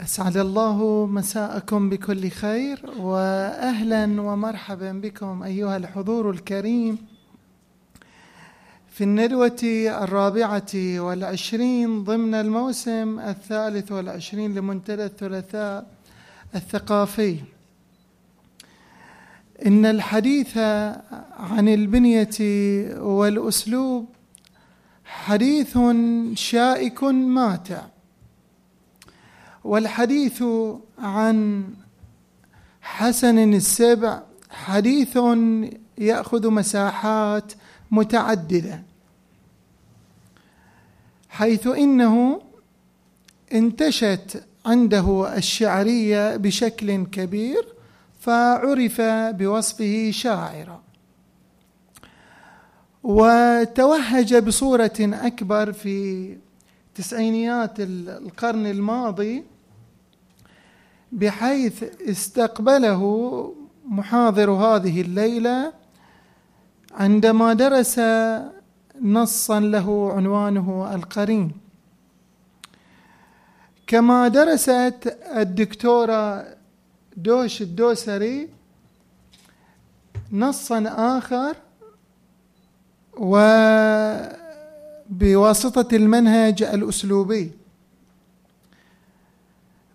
أسعد الله مساءكم بكل خير، وأهلا ومرحبا بكم أيها الحضور الكريم في الندوة 24 ضمن الموسم 23 لمنتدى الثلاثاء الثقافي. إن الحديث عن البنية والأسلوب حديث شائك ماتع، والحديث عن حسن السبع حديث يأخذ مساحات متعددة، حيث إنه انتشت عنده الشعرية بشكل كبير، فعرف بوصفه شاعرا، وتوهج بصورة أكبر في تسعينيات القرن الماضي، بحيث استقبله محاضر هذه الليلة عندما درس نصا له عنوانه القرين، كما درست الدكتورة دوش الدوسري نصا آخر، وبواسطة المنهج الأسلوبي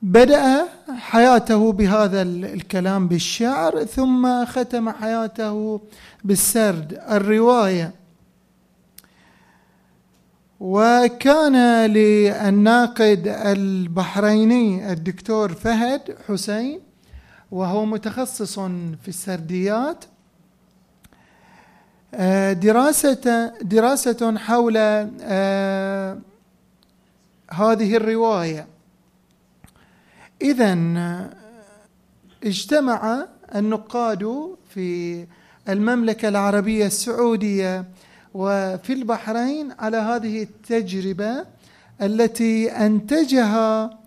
بدأ حياته بهذا الكلام بالشعر، ثم ختم حياته بالسرد الرواية. وكان للناقد البحريني الدكتور فهد حسين، وهو متخصص في السرديات، دراسة حول هذه الرواية. إذن اجتمع النقاد في المملكة العربية السعودية وفي البحرين على هذه التجربة التي أنتجها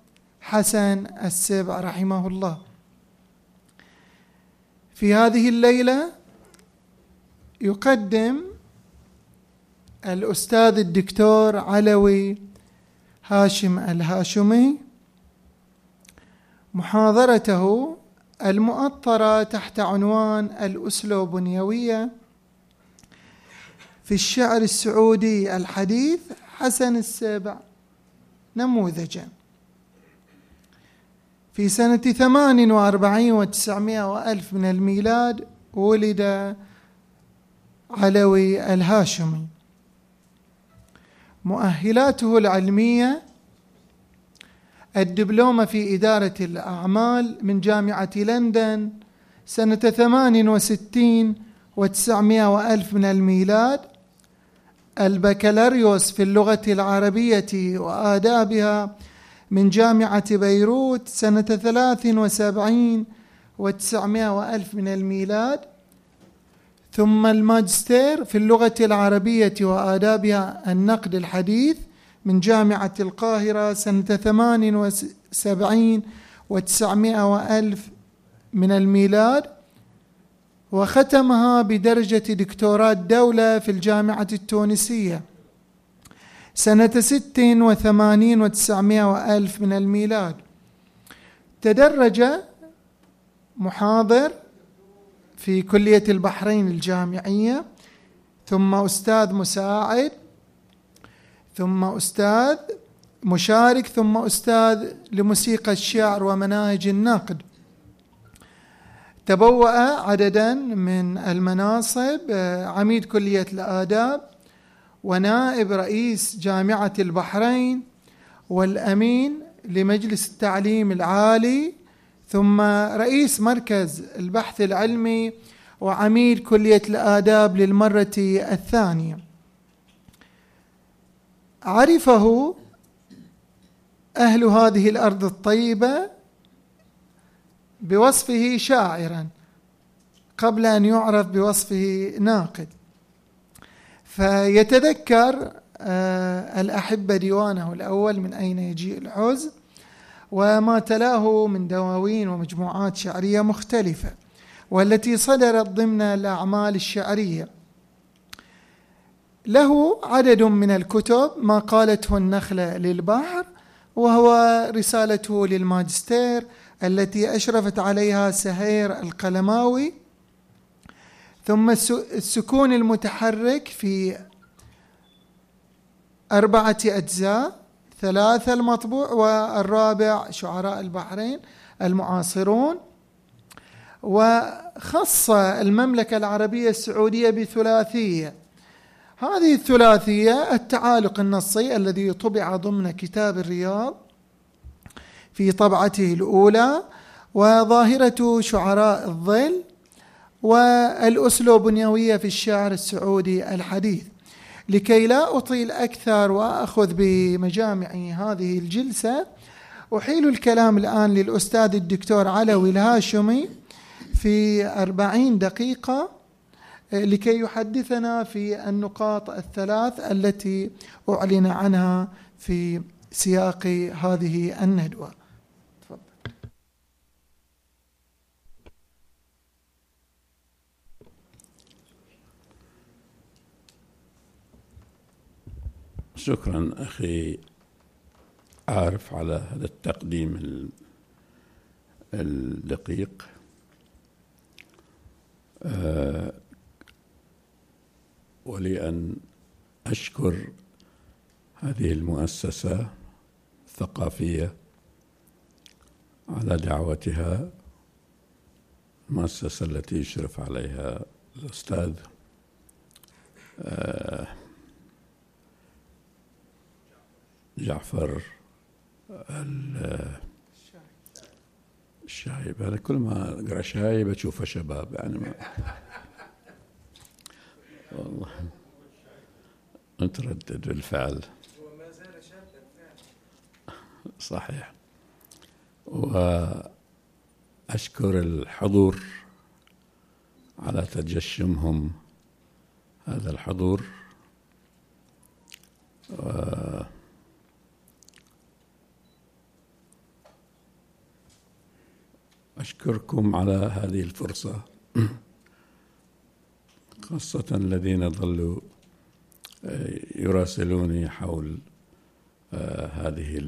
حسن السبع رحمه الله. في هذه الليلة يقدم الأستاذ الدكتور علوي الهاشمي محاضرته المؤطرة تحت عنوان الأسلوبنيوية في الشعر السعودي الحديث، حسن السبع نموذجا، في سنة 48 و900 وألف من الميلاد ولد علوي الهاشمي. مؤهلاته العلمية الدبلومة في إدارة الأعمال من جامعة لندن سنة 68 و900 وألف من الميلاد، البكالوريوس في اللغة العربية وآدابها من جامعة بيروت سنة 73 و900 وألف من الميلاد، ثم الماجستير في اللغة العربية وآدابها النقد الحديث من جامعة القاهرة سنة 78 و900 وألف من الميلاد، وختمها بدرجة دكتوراه دولة في الجامعة التونسية سنة 86 و900 وألف من الميلاد. تدرج محاضر في كلية البحرين الجامعية، ثم أستاذ مساعد، ثم أستاذ مشارك، ثم أستاذ لموسيقى الشعر ومناهج النقد. تبوأ عددا من المناصب: عميد كلية الآداب، ونائب رئيس جامعة البحرين، والأمين لمجلس التعليم العالي، ثم رئيس مركز البحث العلمي، وعميد كلية الآداب للمرة الثانية. عرفه أهل هذه الأرض الطيبة بوصفه شاعرا قبل أن يعرف بوصفه ناقد، فيتذكر الأحبة ديوانه الأول من أين يجيء الحزن، وما تلاه من دواوين ومجموعات شعرية مختلفة، والتي صدرت ضمن الأعمال الشعرية. له عدد من الكتب: ما قالته النخلة للبحر، وهو رسالته للماجستير التي أشرفت عليها سهير القلماوي، ثم السكون المتحرك في 4 أجزاء، 3 المطبوع والرابع شعراء البحرين المعاصرون. وخص المملكة العربية السعودية ب3 هذه الثلاثية: التعالق النصي الذي طبع ضمن كتاب الرياض في طبعته الأولى، وظاهرة شعراء الظل، والأسلوبنيوية في الشعر السعودي الحديث. لكي لا أطيل أكثر وأخذ بمجامع هذه الجلسة، أحيل الكلام الآن للأستاذ الدكتور علوي الهاشمي في 40 دقيقة لكي يحدثنا في النقاط الثلاث التي أعلن عنها في سياق هذه الندوة. تفضل. شكرا أخي عارف على هذا التقديم الدقيق. ولأن أشكر هذه المؤسسة الثقافية على دعوتها، المؤسسة التي يشرف عليها الأستاذ جعفر الشايب. أنا كل ما أقرأ شايب أشوفه شباب يعني والله متردد بالفعل، وما زال شابا فعلا. صحيح. وأشكر الحضور على تجشمهم هذا الحضور، وأشكركم على هذه الفرصة، خاصة الذين ظلوا يراسلوني حول هذه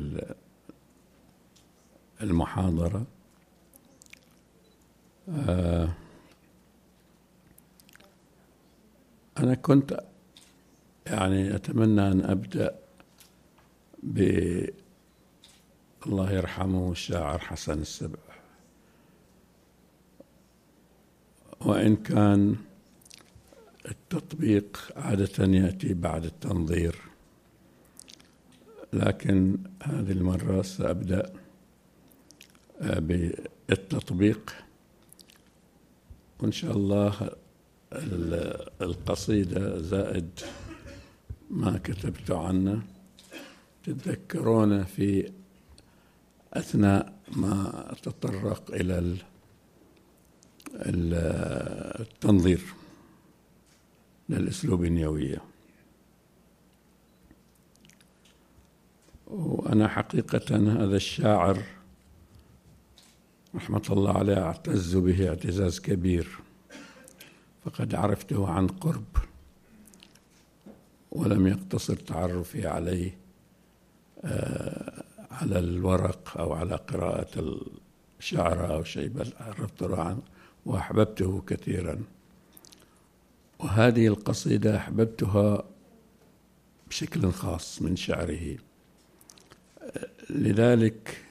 المحاضرة. أنا كنت يعني أتمنى أن أبدأ بالله يرحمه الشاعر حسن السبع، وإن كان التطبيق عادة يأتي بعد التنظير، لكن هذه المرة سأبدأ بالتطبيق، وإن شاء الله القصيدة زائد ما كتبت عنه تتذكرون في أثناء ما أتطرق إلى التنظير للأسلوبنيوية. وأنا حقيقة هذا الشاعر رحمة الله عليه أعتز به اعتزاز كبير، فقد عرفته عن قرب ولم يقتصر تعرفي عليه على الورق أو على قراءة الشعر أو شيء، بل عرفته عنه وأحببته كثيرا. وهذه القصيدة أحببتها بشكل خاص من شعره، لذلك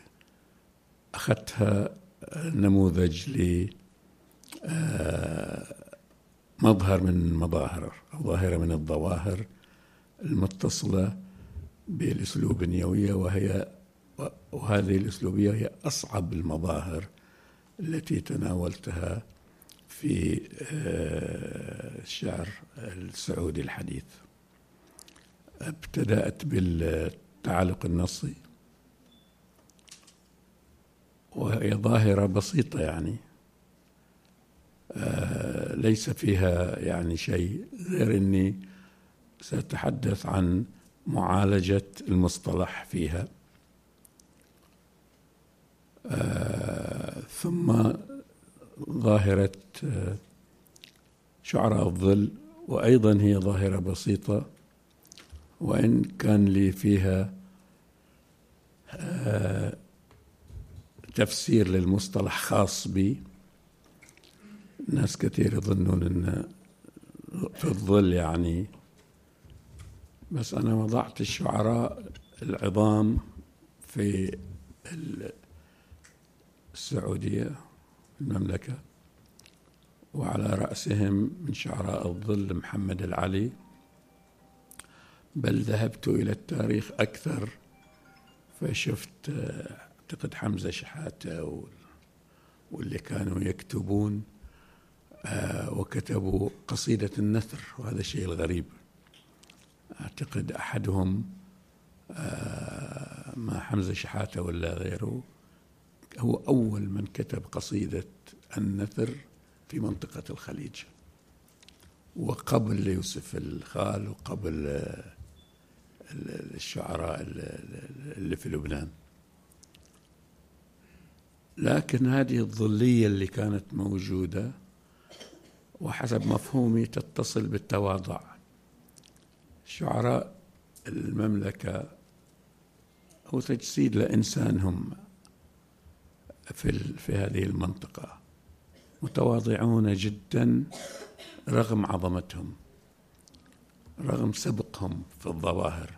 أخذتها نموذج لمظهر من مظاهر أو ظاهرة من الظواهر المتصلة بالأسلوبنيوية، وهذه الأسلوبية هي أصعب المظاهر التي تناولتها في الشعر السعودي الحديث. ابتدأت بالتعالق النصي، وهي ظاهرة بسيطة يعني ليس فيها يعني شيء غير أني سأتحدث عن معالجة المصطلح فيها، ثم ظاهرة شعراء الظل، وأيضا هي ظاهرة بسيطة وإن كان لي فيها تفسير للمصطلح خاص بي. ناس كثير يظنون أن في الظل يعني، بس أنا وضعت الشعراء العظام في السعودية المملكة، وعلى رأسهم من شعراء الظل محمد العلي، بل ذهبت إلى التاريخ أكثر فشفت أعتقد حمزة شحاتة واللي كانوا يكتبون وكتبوا قصيدة النثر، وهذا الشيء الغريب. أعتقد أحدهم ما حمزة شحاتة ولا غيره هو أول من كتب قصيدة النثر في منطقة الخليج، وقبل يوسف الخال وقبل الشعراء اللي في لبنان. لكن هذه الظلية اللي كانت موجودة وحسب مفهومي تتصل بالتواضع. شعراء المملكة هو تجسيد لإنسانهم في هذه المنطقة، متواضعون جدا رغم عظمتهم، رغم سبقهم في الظواهر،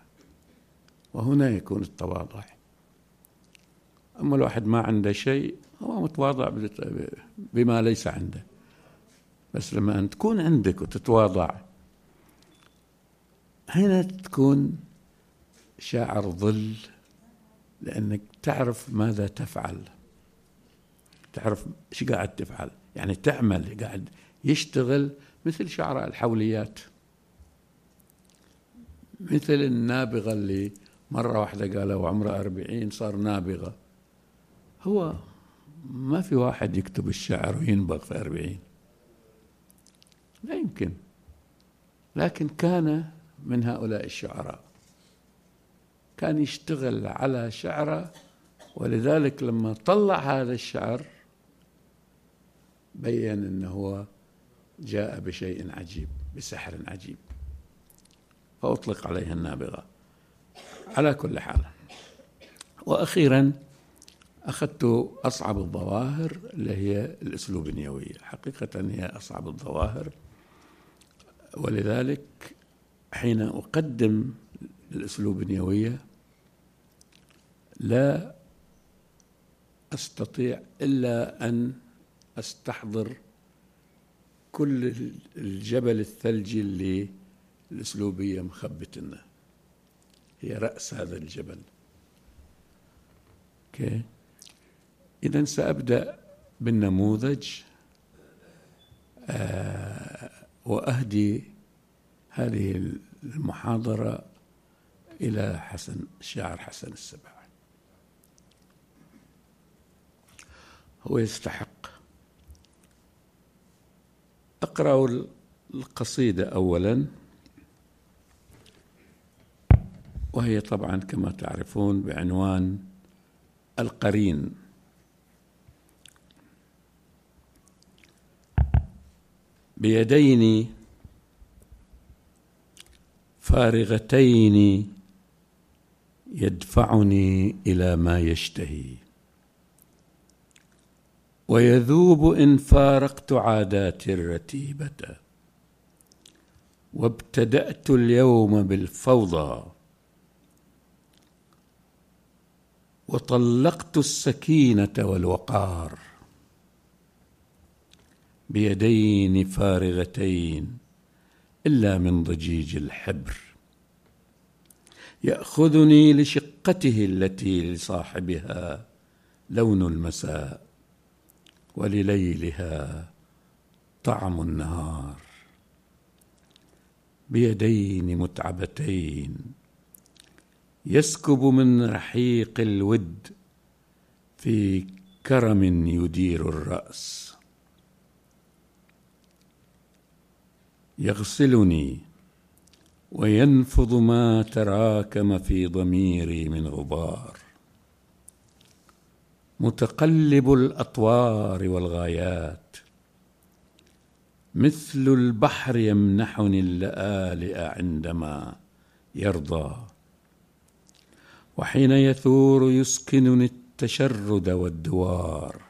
وهنا يكون التواضع. أما الواحد ما عنده شيء هو متواضع بما ليس عنده، بس لما أن تكون عندك وتتواضع هنا تكون شاعر ظل، لأنك تعرف ماذا تفعل، تعرف شو قاعد تفعل، يعني تعمل، قاعد يشتغل مثل شعراء الحوليات، مثل النابغة اللي مرة واحدة قالوا عمره 40 صار نابغة. هو ما في واحد يكتب الشعر وينبغ في 40، لا يمكن. لكن كان من هؤلاء الشعراء، كان يشتغل على شعره، ولذلك لما طلع هذا الشعر بين أنه هو جاء بشيء عجيب، بسحر عجيب، فأطلق عليه النابغة. على كل حال، وأخيرا أخذت أصعب الظواهر اللي هي الأسلوبنيوية. حقيقة هي أصعب الظواهر، ولذلك حين أقدم الأسلوبنيوية لا أستطيع إلا أن أستحضر كل الجبل الثلجي اللي الأسلوبية مخبتنا، هي رأس هذا الجبل. أوكي، إذن سأبدأ بالنموذج وأهدي هذه المحاضرة إلى الشاعر حسن السبع. هو يستحق. أقرأ القصيدة أولا، وهي طبعا كما تعرفون بعنوان القرين. بيدين فارغتين يدفعني إلى ما يشتهي، ويذوب إن فارقت عاداتي الرتيبة، وابتدأت اليوم بالفوضى، وطلقت السكينة والوقار. بيدين فارغتين إلا من ضجيج الحبر، يأخذني لشقته التي لصاحبها لون المساء، ولليلها طعم النهار. بيدين متعبتين يسكب من رحيق الود في كرم يدير الرأس، يغسلني وينفض ما تراكم في ضميري من غبار. متقلب الأطوار والغايات مثل البحر يمنحني اللآلئ عندما يرضى، وحين يثور يسكنني التشرد والدوار.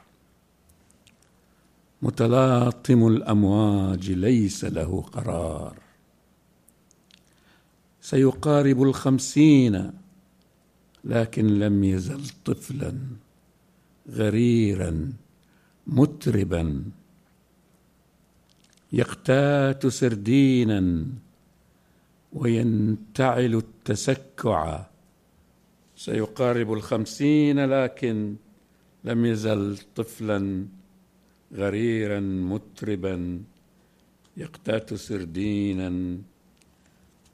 متلاطم الأمواج ليس له قرار. سيقارب 50 لكن لم يزل طفلا غريرا متربا، يقتات سردينا وينتعل التسكع. سيقارب 50 لكن لم يزل طفلا غريرا متربا، يقتات سردينا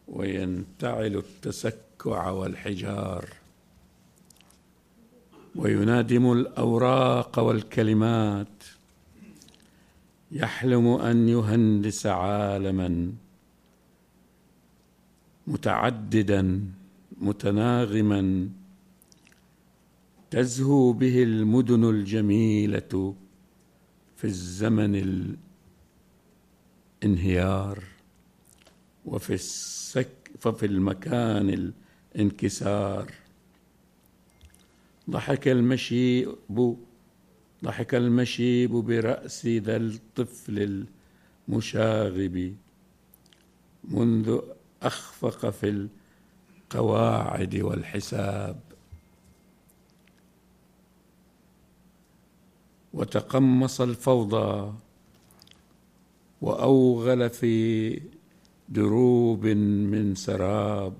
وينتعل التسكع والحجار، وينادم الأوراق والكلمات، يحلم أن يهندس عالما متعددا متناغما تزهو به المدن الجميلة في الزمن الانهيار، وفي المكان الانكسار. ضحك المشيب برأس ذا الطفل المشاغب منذ أخفق في القواعد والحساب، وتقمص الفوضى وأوغل في دروب من سراب.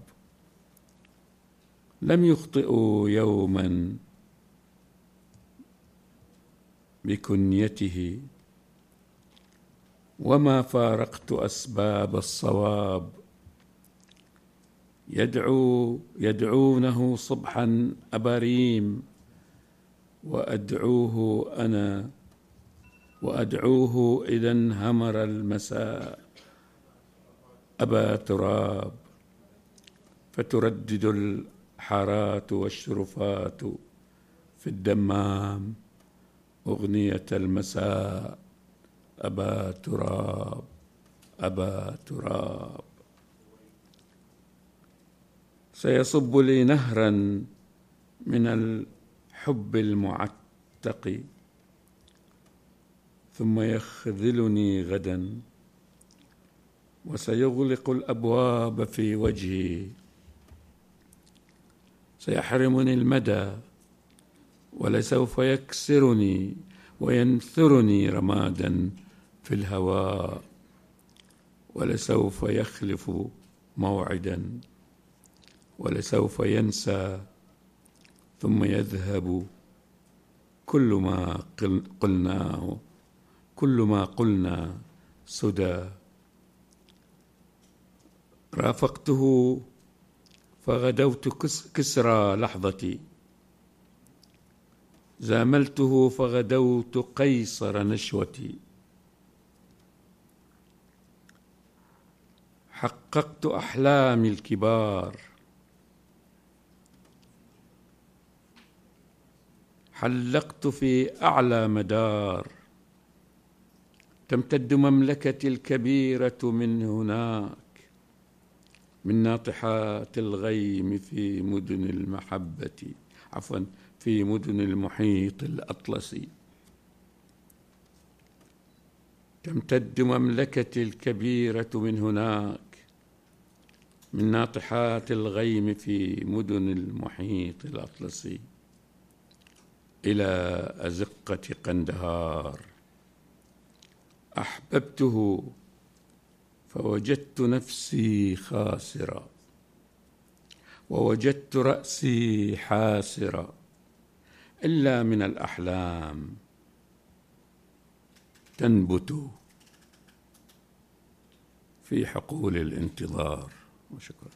لم يخطئوا يوما بكنيته، وما فارقت أسباب الصواب. يدعونه صبحا أباريم، وأدعوه أنا، وأدعوه إذا انهمر المساء أبا تراب. فتردد الحارات والشرفات في الدمام أغنية المساء أبا تراب أبا تراب. سيصب لي نهرا من الحب المعتق، ثم يخذلني غدا، وسيغلق الأبواب في وجهي. سيحرمني المدى، ولسوف يكسرني وينثرني رمادا في الهواء، ولسوف يخلف موعدا، ولسوف ينسى، ثم يذهب كل ما قلنا سدى. رافقته فغدوت كسرى لحظتي، زاملته فغدوت قيصر نشوتي. حققت أحلامي الكبار، حلقت في أعلى مدار. تمتد مملكتي الكبيرة من هناك، من ناطحات الغيم في مدن المحبة، في مدن المحيط الأطلسي. تمتد مملكتي الكبيرة من هناك، من ناطحات الغيم في مدن المحيط الأطلسي إلى أزقة قندهار. أحببته فوجدت نفسي خاسرة، ووجدت رأسي حاسرة، إلا من الأحلام تنبت في حقول الانتظار. وشكرا.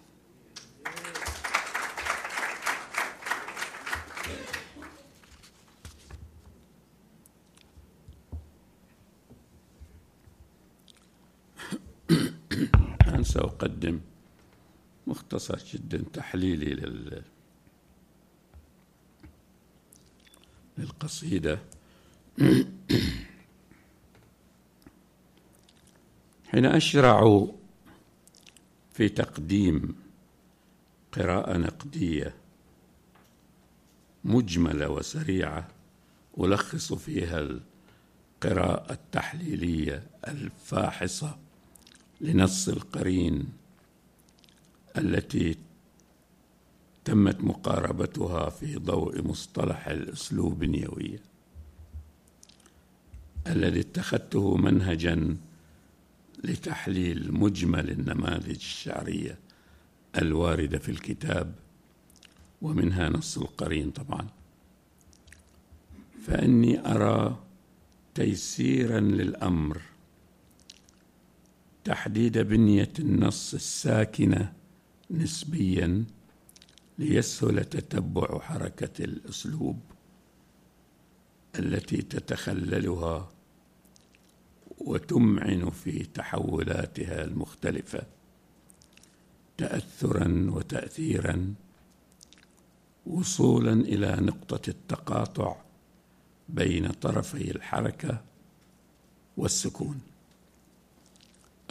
الآن سأقدم مختصر جدا تحليلي للقصيدة. حين أشرع في تقديم قراءة نقدية مجملة وسريعة ألخص فيها القراءة التحليلية الفاحصة لنص القرين التي تمت مقاربتها في ضوء مصطلح الأسلوبنيوية الذي اتخذته منهجاً لتحليل مجمل النماذج الشعرية الواردة في الكتاب ومنها نص القرين طبعاً. فإني أرى تيسيراً للأمر تحديد بنية النص الساكنة نسبياً ليسهل تتبع حركة الأسلوب التي تتخللها وتمعن في تحولاتها المختلفة تأثراً وتأثيراً وصولاً إلى نقطة التقاطع بين طرفي الحركة والسكون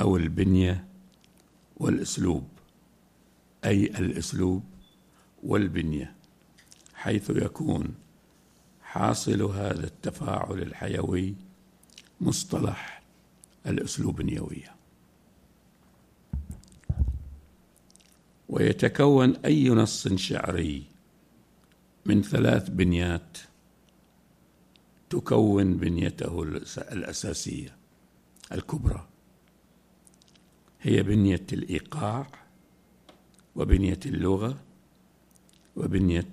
أو البنية والأسلوب، أي الأسلوب والبنية، حيث يكون حاصل هذا التفاعل الحيوي مصطلح الأسلوبنيوية. ويتكون أي نص شعري من ثلاث بنيات تكون بنيته الأساسية الكبرى، هي بنية الإيقاع وبنية اللغة وبنية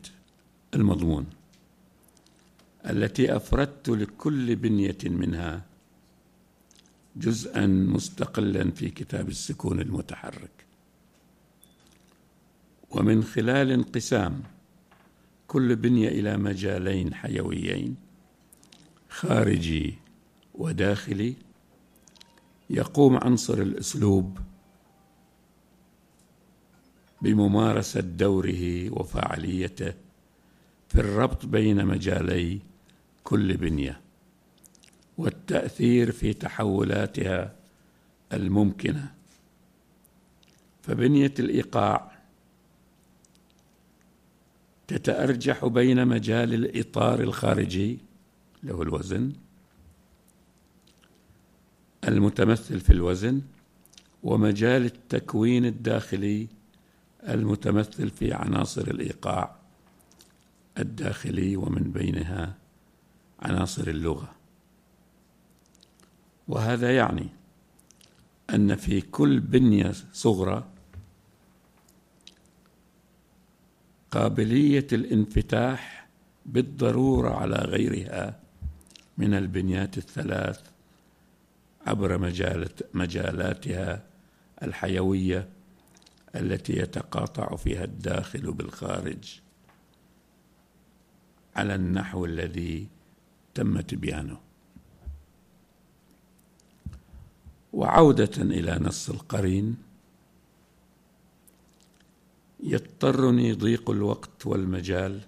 المضمون، التي أفردت لكل بنية منها جزءاً مستقلاً في كتاب السكون المتحرك، ومن خلال انقسام كل بنية إلى مجالين حيويين خارجي وداخلي يقوم عنصر الأسلوب بممارسة دوره وفاعليته في الربط بين مجالي كل بنية والتأثير في تحولاتها الممكنة. فبنية الإيقاع تتأرجح بين مجال الإطار الخارجي له الوزن المتمثل في الوزن ومجال التكوين الداخلي المتمثل في عناصر الإيقاع الداخلي ومن بينها عناصر اللغة. وهذا يعني أن في كل بنية صغرى قابلية الانفتاح بالضرورة على غيرها من البنيات الثلاث عبر مجالاتها الحيوية التي يتقاطع فيها الداخل بالخارج على النحو الذي تم تبيانه. وعودة إلى نص القرين، يضطرني ضيق الوقت والمجال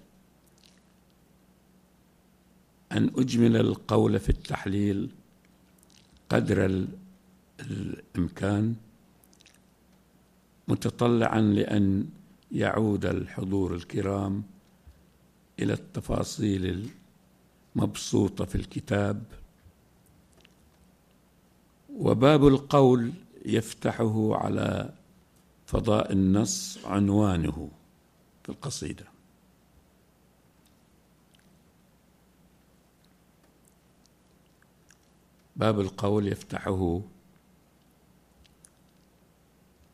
أن أجمل القول في التحليل قدر الإمكان، متطلعاً لأن يعود الحضور الكرام إلى التفاصيل المبسوطة في الكتاب. وباب القول يفتحه على فضاء النص عنوانه في القصيدة. باب القول يفتحه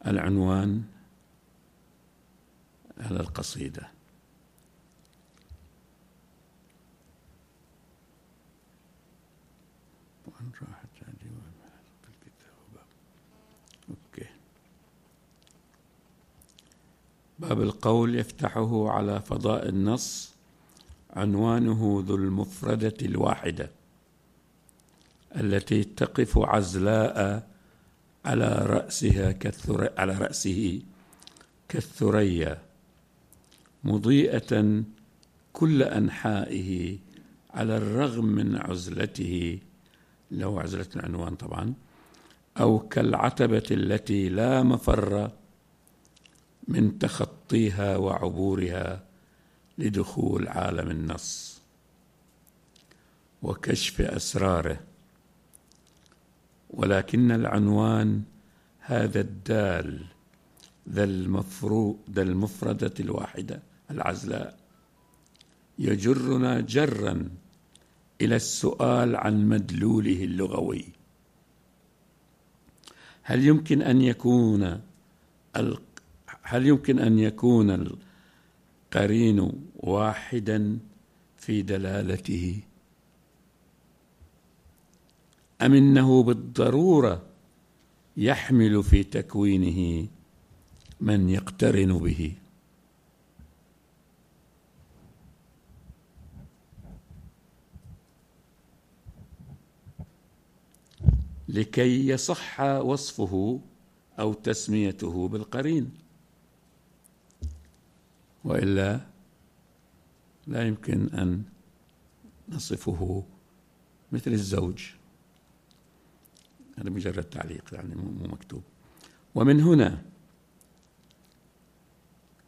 العنوان على القصيدة. باب القول يفتحه على فضاء النص عنوانه ذو المفردة الواحدة التي تقف عزلاء على رأسها كالثريا مضيئة كل أنحائه على الرغم من عزلته، لو عزلة العنوان طبعا، أو كالعتبة التي لا مفر من تخطيها وعبورها لدخول عالم النص وكشف أسراره، ولكن العنوان هذا الدال ذا المفردة الواحدة العزلاء يجرنا جراً إلى السؤال عن مدلوله اللغوي. هل يمكن أن يكون القرين واحداً في دلالته؟ أم إنه بالضرورة يحمل في تكوينه من يقترن به؟ لكي يصح وصفه أو تسميته بالقرين، وإلا لا يمكن أن نصفه مثل الزوج. هذا مجرد تعليق، يعني مو مكتوب. ومن هنا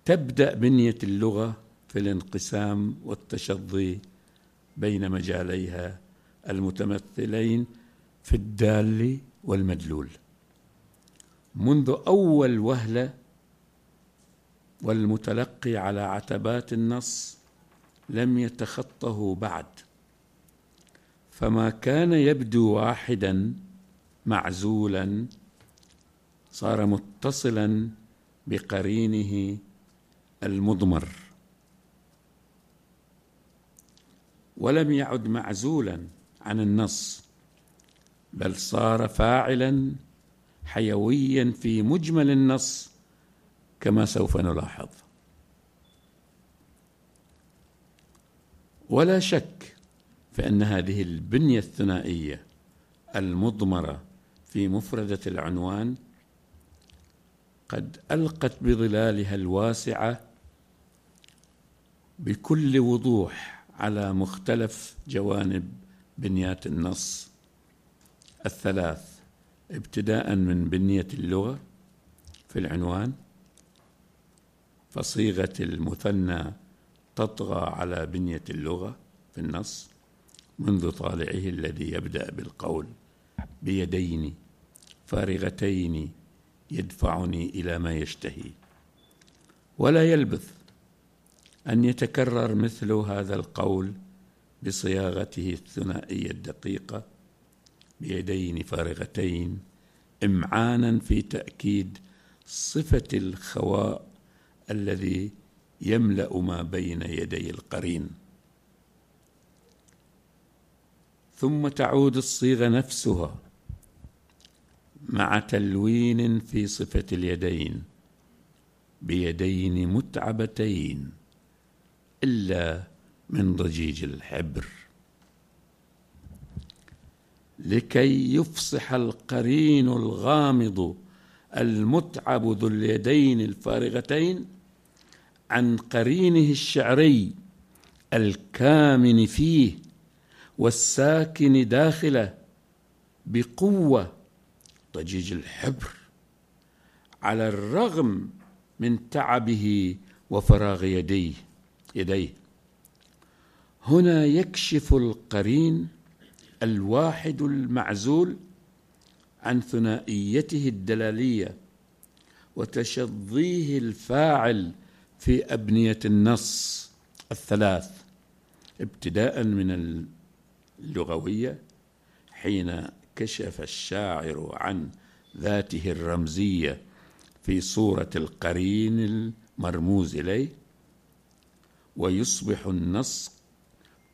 تبدأ بنية اللغة في الانقسام والتشظي بين مجاليها المتمثلين في الدال والمدلول منذ أول وهلة، والمتلقي على عتبات النص لم يتخطه بعد، فما كان يبدو واحداً معزولاً صار متصلاً بقرينه المضمر، ولم يعد معزولاً عن النص، بل صار فاعلاً حيوياً في مجمل النص كما سوف نلاحظ. ولا شك فإن هذه البنية الثنائية المضمرة في مفردة العنوان قد ألقت بظلالها الواسعة بكل وضوح على مختلف جوانب بنيات النص الثلاث، ابتداءً من بنية اللغة في العنوان، فصيغة المثنى تطغى على بنية اللغة في النص منذ طالعه الذي يبدأ بالقول بيدين فارغتين يدفعني إلى ما يشتهي، ولا يلبث أن يتكرر مثل هذا القول بصياغته الثنائية الدقيقة بيدين فارغتين، إمعاناً في تأكيد صفة الخواء الذي يملأ ما بين يدي القرين. ثم تعود الصيغة نفسها مع تلوين في صفة اليدين بيدين متعبتين إلا من ضجيج الحبر، لكي يفصح القرين الغامض المتعب ذو اليدين الفارغتين عن قرينه الشعري الكامن فيه والساكن داخله بقوة ضجيج الحبر، على الرغم من تعبه وفراغ يديه. هنا يكشف القرين الواحد المعزول عن ثنائيته الدلالية وتشظيه الفاعل في أبنية النص الثلاث، ابتداءً من اللغوية حين كشف الشاعر عن ذاته الرمزية في صورة القرين المرموز إليه، ويصبح النص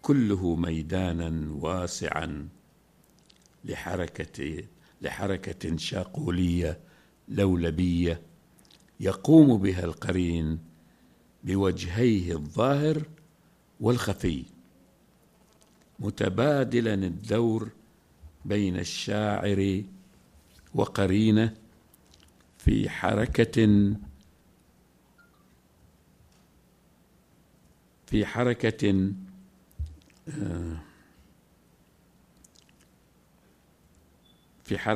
كله ميداناً واسعاً لحركة شاقولية لولبية يقوم بها القرين بوجهيه الظاهر والخفي، متبادلاً الدور بين الشاعر وقرينه في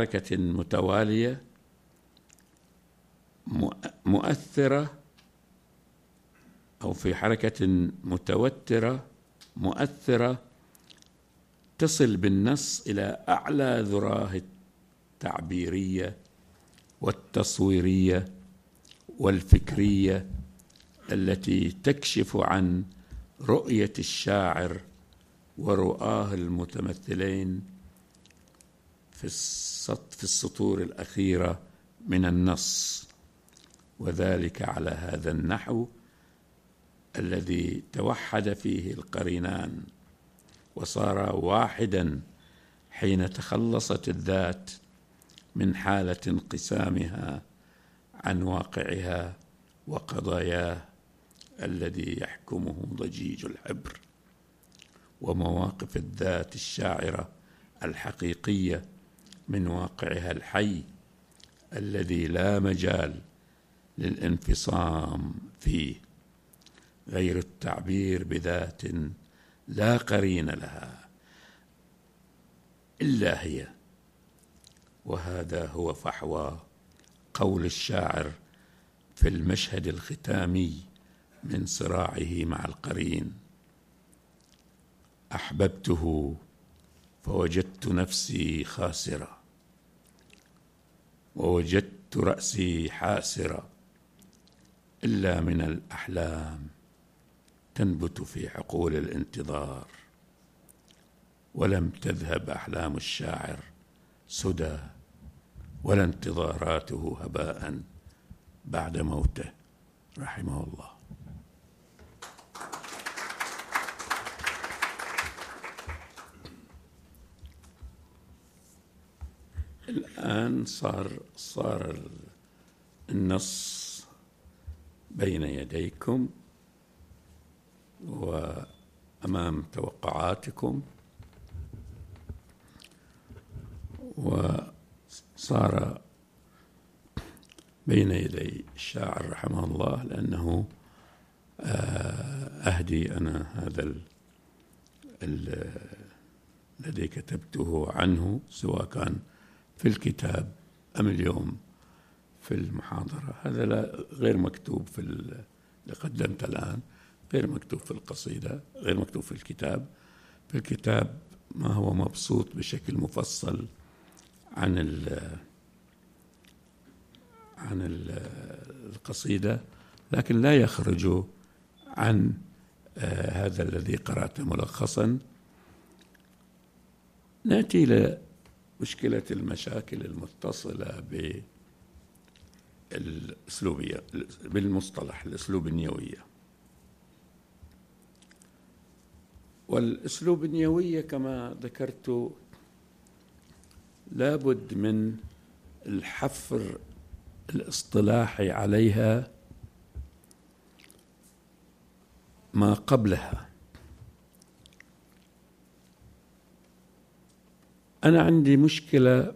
حركة متوالية مؤثرة أو في حركة متوترة مؤثرة تصل بالنص إلى أعلى ذراه التعبيرية والتصويرية والفكرية التي تكشف عن رؤية الشاعر ورؤاه المتمثلين في السطور الأخيرة من النص، وذلك على هذا النحو الذي توحد فيه القرينان وصار واحدا حين تخلصت الذات من حالة انقسامها عن واقعها وقضاياه الذي يحكمه ضجيج الحبر، ومواقف الذات الشاعرة الحقيقية من واقعها الحي الذي لا مجال للانفصام فيه، غير التعبير بذات لا قرين لها إلا هي. وهذا هو فحوى قول الشاعر في المشهد الختامي من صراعه مع القرين: أحببته فوجدت نفسي خاسرة، ووجدت رأسي حاسرة، إلا من الأحلام تنبت في حقول الانتظار، ولم تذهب أحلام الشاعر سدى ولا انتظاراته هباء بعد موته، رحمه الله. الآن صار النص بين يديكم وأمام توقعاتكم، وصار بين يدي الشاعر رحمه الله، لأنه أهدي أنا هذا الذي كتبته عنه سواء كان في الكتاب أم اليوم في المحاضرة. هذا غير مكتوب في اللي قدمت الآن، غير مكتوب في القصيدة، غير مكتوب في الكتاب. في الكتاب ما هو مبسوط بشكل مفصل عن القصيدة، لكن لا يخرج عن هذا الذي قرأته ملخصا. نأتي إلى مشكلة المشاكل المتصلة بالأسلوبية، بالمصطلح الأسلوبنيوية. والأسلوبنيوية كما ذكرت لابد من الحفر الاصطلاحي عليها ما قبلها. أنا عندي مشكلة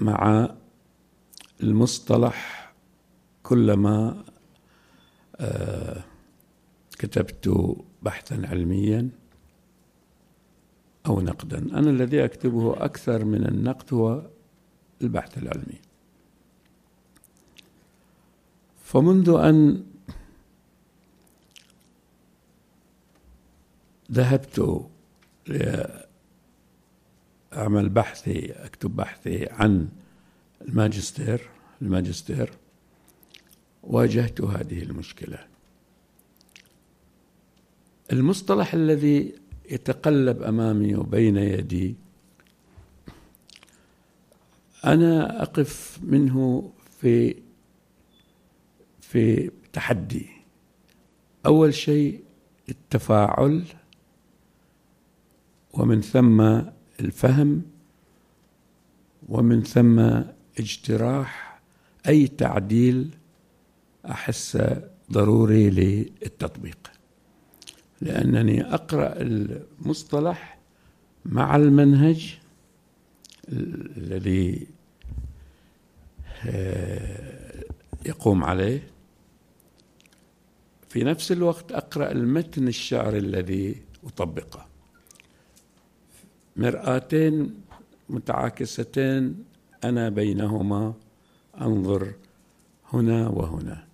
مع المصطلح، كلما كتبت بحثا علميا أو نقدا، أنا الذي أكتبه أكثر من النقد هو البحث العلمي، فمنذ أن ذهبت لأعمل بحثي، أكتب بحثي عن الماجستير واجهت هذه المشكلة. المصطلح الذي يتقلب أمامي وبين يدي أنا أقف منه في تحدي. أول شيء التفاعل، ومن ثم الفهم، ومن ثم اجتراح أي تعديل أحس ضروري للتطبيق، لأنني أقرأ المصطلح مع المنهج الذي يقوم عليه، في نفس الوقت أقرأ المتن الشعري الذي أطبقه، مرآتين متعاكستين أنا بينهما أنظر هنا وهنا.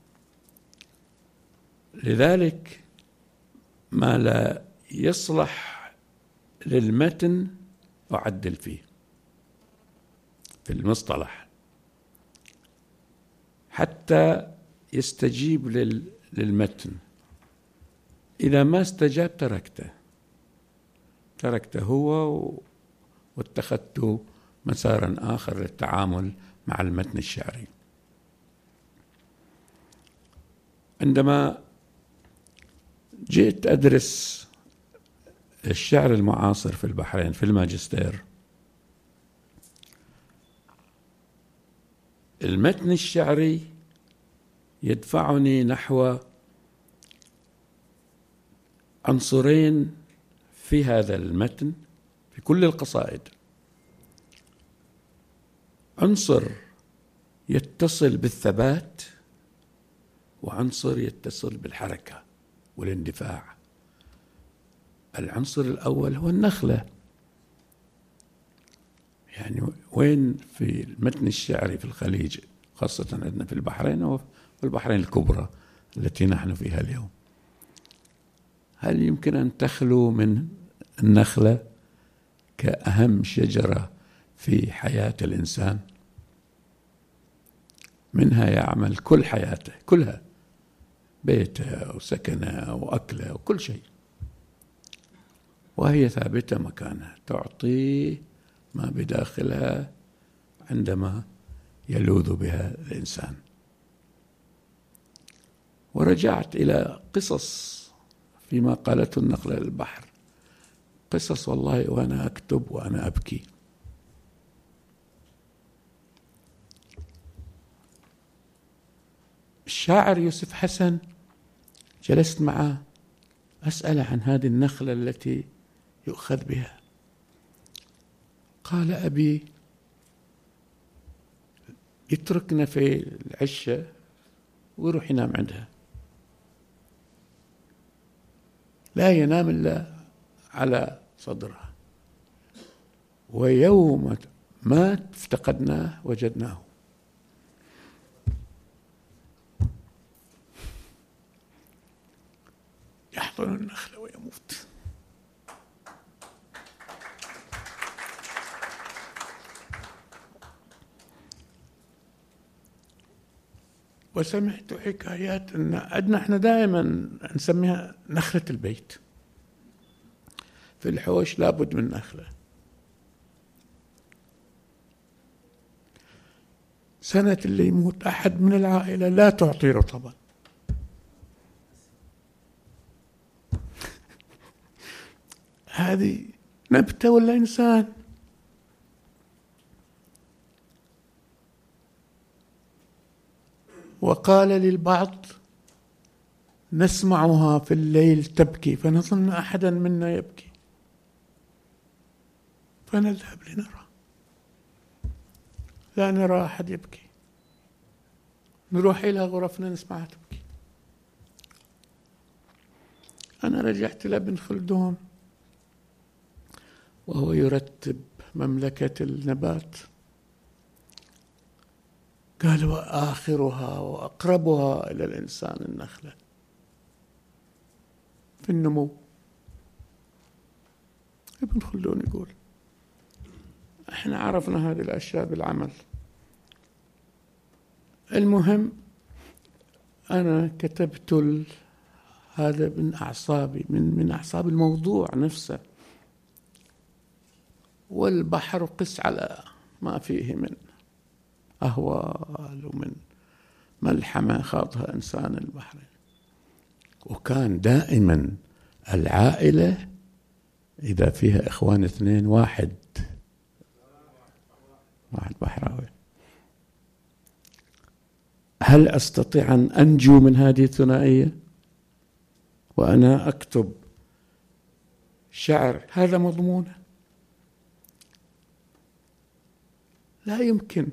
لذلك ما لا يصلح للمتن أعدل فيه في المصطلح حتى يستجيب للمتن. إذا ما استجاب تركته هو واتخذته مسارا آخر للتعامل مع المتن الشعري. عندما جئت أدرس الشعر المعاصر في البحرين في الماجستير، المتن الشعري يدفعني نحو عنصرين في هذا المتن في كل القصائد: عنصر يتصل بالثبات، وعنصر يتصل بالحركة والاندفاع. العنصر الأول هو النخلة، يعني وين في المتن الشعري في الخليج خاصة عندنا في البحرين والبحرين الكبرى التي نحن فيها اليوم، هل يمكن أن تخلو من النخلة كأهم شجرة في حياة الإنسان؟ منها يعمل كل حياته كلها، بيته وسكنه وأكله وكل شيء، وهي ثابتة مكانها، تعطي ما بداخلها عندما يلوذ بها الإنسان. ورجعت إلى قصص فيما قالته النخلة للبحر، قصص والله وأنا أكتب وأنا أبكي. الشاعر يوسف حسن جلست معه أسأله عن هذه النخلة التي يؤخذ بها، قال أبي يتركنا في العشة ويروح ينام عندها، لا ينام إلا على صدرها، ويوم ما افتقدناه وجدناه. يحضن النخلة ويموت. وسمعت حكايات أن عندنا احنا دائما نسميها نخلة البيت، في الحوش لابد من نخلة. سنة اللي يموت أحد من العائلة لا تعطي رطبا، هذه نبتة ولا إنسان؟ وقال للبعض نسمعها في الليل تبكي فنظن أحدا منا يبكي فنذهب لنرى، لا نرى أحد يبكي، نروح إلى غرفنا نسمعها تبكي. أنا رجعت إلى ابن خلدون وهو يرتب مملكة النبات، قال وآخرها وأقربها إلى الإنسان النخلة في النمو. ابن خلدون يقول احنا عرفنا هذه الأشياء بالعمل. المهم أنا كتبت هذا من أعصابي، من أعصاب الموضوع نفسه، والبحر قس على ما فيه من أهوال ومن ملحمة خاضها إنسان البحرين. وكان دائما العائلة إذا فيها إخوان اثنين واحد بحراوي. هل أستطيع أن أنجو من هذه الثنائية وأنا أكتب شعر هذا مضمونه؟ لا يمكن.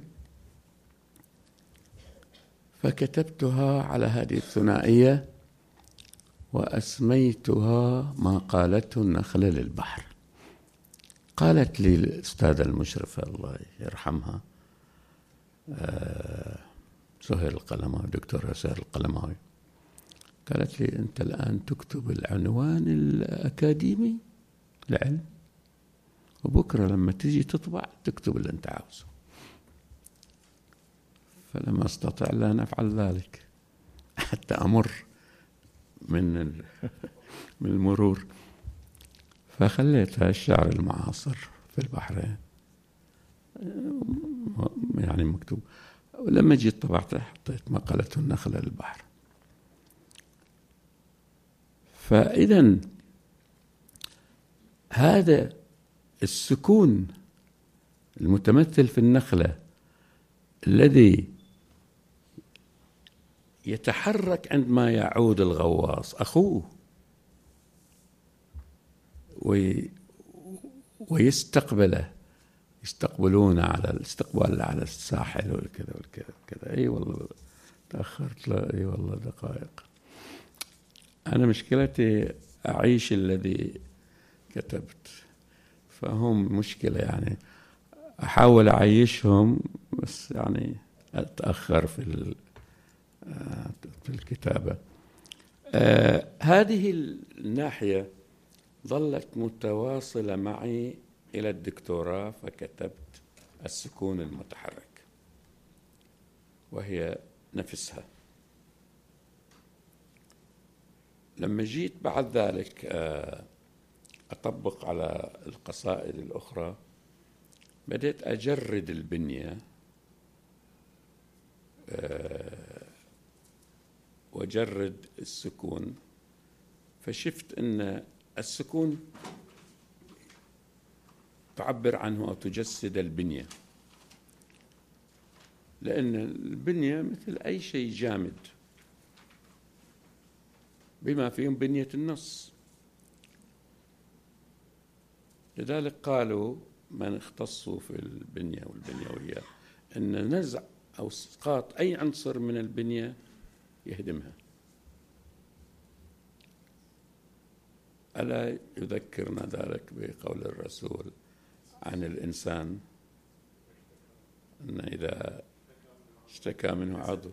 فكتبتها على هذه الثنائية وأسميتها ما قالته النخلة للبحر. قالت لي الأستاذة المشرفة الله يرحمها سهير القلماوي، دكتورة سهير القلماوي، قالت لي أنت الآن تكتب العنوان الأكاديمي للعلم، وبكرة لما تجي تطبع تكتب اللي أنت عاوزه. فلم أستطع لا أفعل ذلك حتى أمر من المرور، فخليتها الشعر المعاصر في البحرين يعني مكتوب، ولما جيت طبعتها حطيت مقالة النخل للبحر. فإذا هذا السكون المتمثل في النخلة الذي يتحرك عندما يعود الغواص أخوه ويستقبله، يستقبلون على الاستقبال على الساحل وكذا وكذا وكذا. اي والله تأخرت، لا اي والله دقائق. أنا مشكلتي أعيش الذي كتبت، فهم مشكلة يعني أحاول أعيشهم بس يعني أتأخر في الكتابة. هذه الناحية ظلت متواصلة معي إلى الدكتوراه، فكتبت السكون المتحرك وهي نفسها. لما جيت بعد ذلك أطبق على القصائد الأخرى، بدأت أجرد البنية وجرد السكون، فشفت أن السكون تعبر عنه أو تجسد البنية، لأن البنية مثل أي شيء جامد بما فيهم بنية النص. لذلك قالوا من اختصوا في البنية والبنيوية أن نزع أو اسقاط أي عنصر من البنية يهدمها. ألا يذكرنا ذلك بقول الرسول عن الإنسان أن إذا اشتكى منه عضو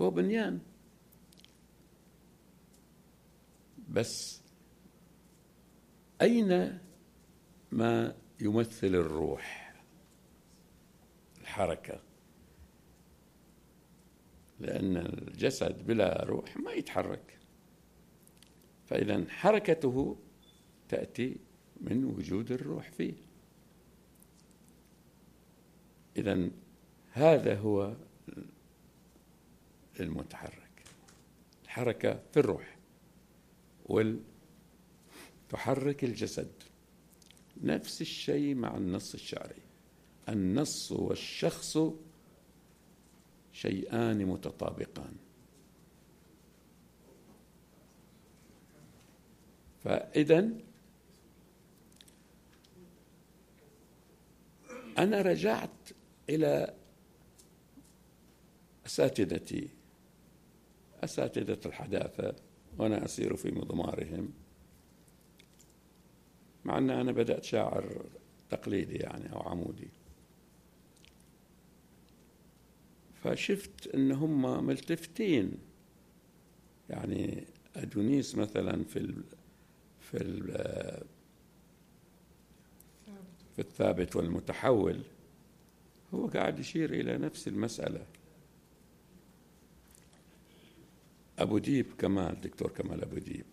هو بنيان، بس أين ما يمثل الروح الحركة؟ لأن الجسد بلا روح ما يتحرك، فإذا حركته تأتي من وجود الروح فيه. إذا هذا هو المتحرك، الحركة في الروح تحرك الجسد. نفس الشيء مع النص الشعري، النص والشخص شيئان متطابقان. فإذا أنا رجعت إلى أساتذتي، أساتذة الحداثة، وأنا أسير في مضمارهم، مع أن أنا بدأت شاعر تقليدي يعني أو عمودي. فشفت أن هم ملتفتين، يعني أدونيس مثلا في الثابت والمتحول هو قاعد يشير إلى نفس المسألة. أبو ديب كمال، دكتور كمال أبو ديب،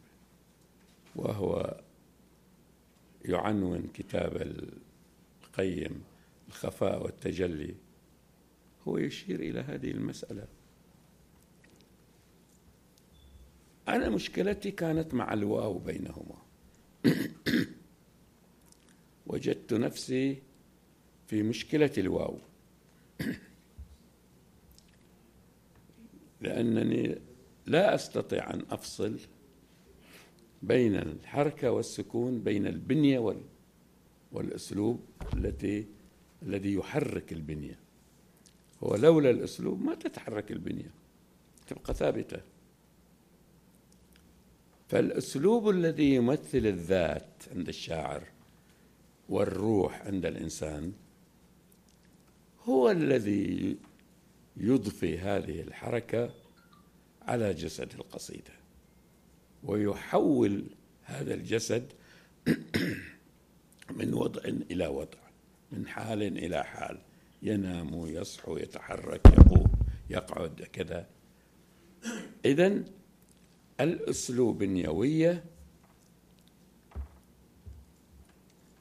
وهو يعنون كتاب القيم الخفاء والتجلي، هو يشير إلى هذه المسألة. أنا مشكلتي كانت مع الواو بينهما. وجدت نفسي في مشكلة الواو، لأنني لا أستطيع أن أفصل بين الحركة والسكون، بين البنية والأسلوب الذي يحرك البنية. هو لولا الأسلوب ما تتحرك البنية، تبقى ثابتة. فالأسلوب الذي يمثل الذات عند الشاعر والروح عند الإنسان هو الذي يضفي هذه الحركة على جسد القصيدة ويحول هذا الجسد من وضع إلى وضع، من حال إلى حال، ينام يصحو يتحرك يقوم يقعد كذا. إذن الأسلوبنيوية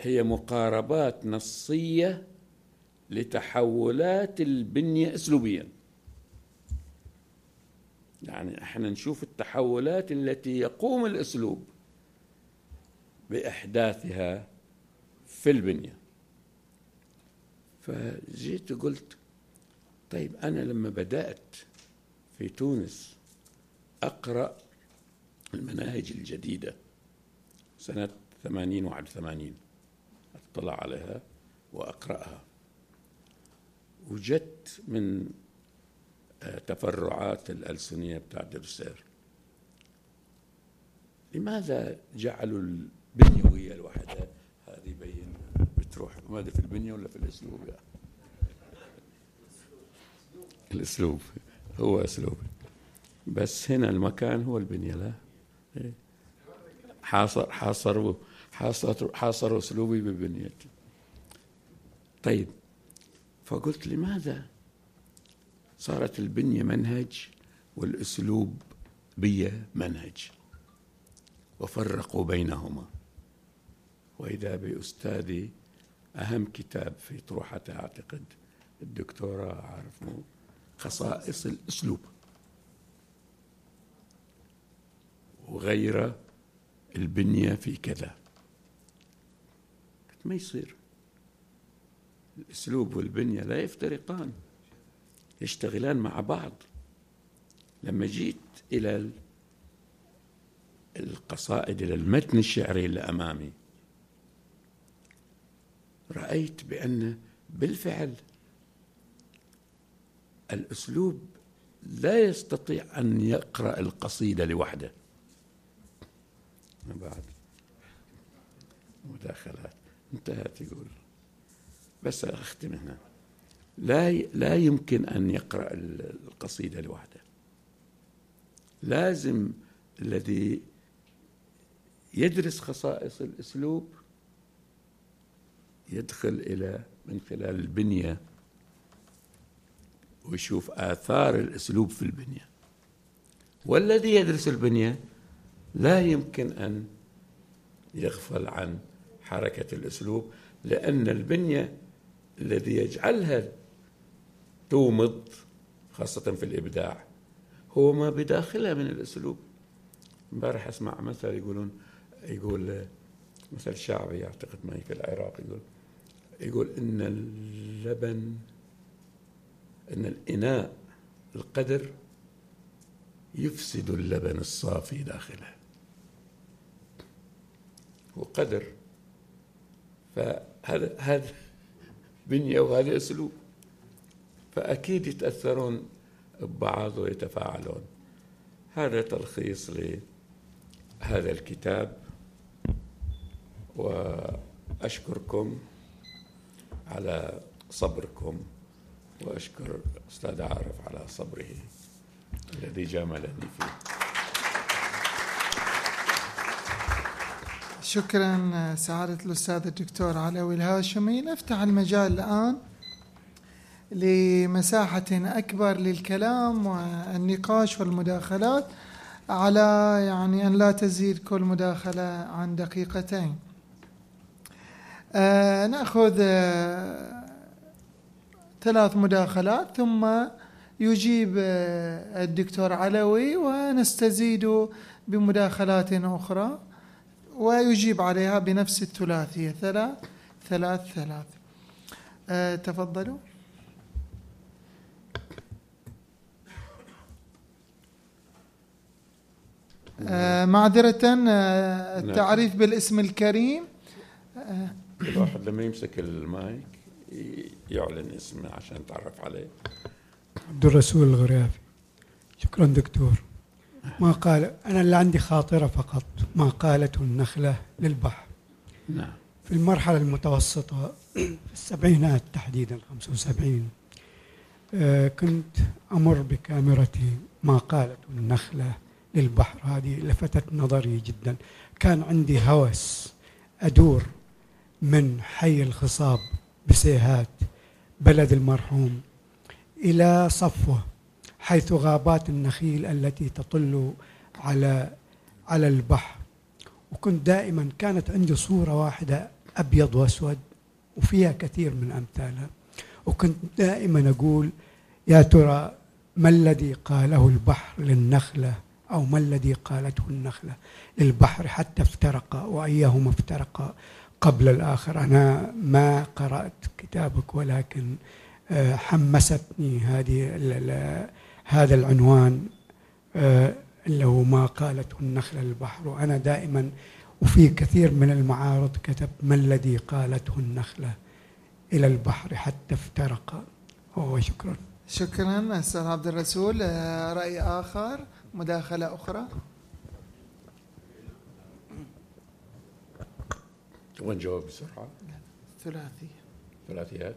هي مقاربات نصية لتحولات البنية أسلوبيا، يعني احنا نشوف التحولات التي يقوم الأسلوب بإحداثها في البنية. فجيت قلت طيب أنا لما بدأت في تونس أقرأ المناهج الجديدة سنة 80 و81 أطلع عليها وأقرأها، وجدت من تفرعات الألسنية بتاع درسير لماذا جعلوا البنيوية الوحدة هذه بين بتروح ماذا في البنية ولا في الأسلوب؟ يعني الأسلوب هو أسلوب، بس هنا المكان هو البنية. لا حاصر أسلوبي ببنيتي. طيب فقلت لماذا صارت البنية منهج والأسلوب بية منهج وفرقوا بينهما؟ وإذا بأستاذي أهم كتاب في طروحة أعتقد الدكتورة عارف خصائص الأسلوب وغير البنية في كذا. ما يصير الأسلوب والبنية لا يفترقان، يشتغلان مع بعض. لما جيت إلى القصائد إلى المتن الشعري اللي أمامي رأيت بأن بالفعل الأسلوب لا يستطيع أن يقرأ القصيدة لوحده. بعد مداخلات انتهت. يقول بس أختم هنا، لا يمكن أن يقرأ القصيدة لوحده، لازم الذي يدرس خصائص الأسلوب يدخل إلى من خلال البنية ويشوف آثار الأسلوب في البنية، والذي يدرس البنية لا يمكن أن يغفل عن حركة الأسلوب، لأن البنية الذي يجعلها تومض خاصة في الإبداع هو ما بداخلها من الأسلوب. امبارح أسمع مثل يقول مثل شعبي أعتقد ما هي في العراق، يقول إن اللبن إن الإناء القدر يفسد اللبن الصافي داخله، وقدر فهذا بنية وهذا أسلوب، فأكيد يتأثرون ببعض ويتفاعلون. هذا تلخيص لهذا الكتاب، وأشكركم على صبركم وأشكر أستاذ عارف على صبره الذي جاملني فيه. شكراً سعادة الأستاذ الدكتور علوي الهاشمي. نفتح المجال الآن لمساحة أكبر للكلام والنقاش والمداخلات، على يعني أن لا تزيد كل مداخلة عن دقيقتين. نأخذ 3 مداخلات ثم يجيب الدكتور علوي ونستزيد بمداخلات أخرى ويجيب عليها بنفس الثلاثية 3-3-3. تفضلوا. معذرة التعريف بالاسم الكريم. الواحد لما يمسك المايك يعلن اسمه عشان نتعرف عليه. عبد الرسول الغريفي. شكرا دكتور. ما قال أنا اللي عندي خاطرة فقط، ما قالته النخلة للبحر. نعم. في المرحلة المتوسطة في السبعينات تحديدا 75 كنت أمر بكاميرتي ما قالت النخلة للبحر، هذه لفتت نظري جدا. كان عندي هوس أدور من حي الخصاب بسيهات بلد المرحوم إلى صفوة، حيث غابات النخيل التي تطل على البحر. وكنت دائما كانت عندي صورة واحدة أبيض وأسود وفيها كثير من أمثالها، وكنت دائما أقول يا ترى ما الذي قاله البحر للنخلة، أو ما الذي قالته النخلة للبحر حتى افترقا، وأيهما افترقا قبل الآخر. أنا ما قرأت كتابك، ولكن حمستني هذا العنوان اللي هو ما قالته النخلة للبحر. وأنا دائما وفي كثير من المعارض كتب ما الذي قالته النخلة إلى البحر حتى افترقا. وشكرا. شكرا أستاذ عبد الرسول. رأي آخر، مداخلة أخرى؟ ونجاوب بسرعة. ثلاثيات.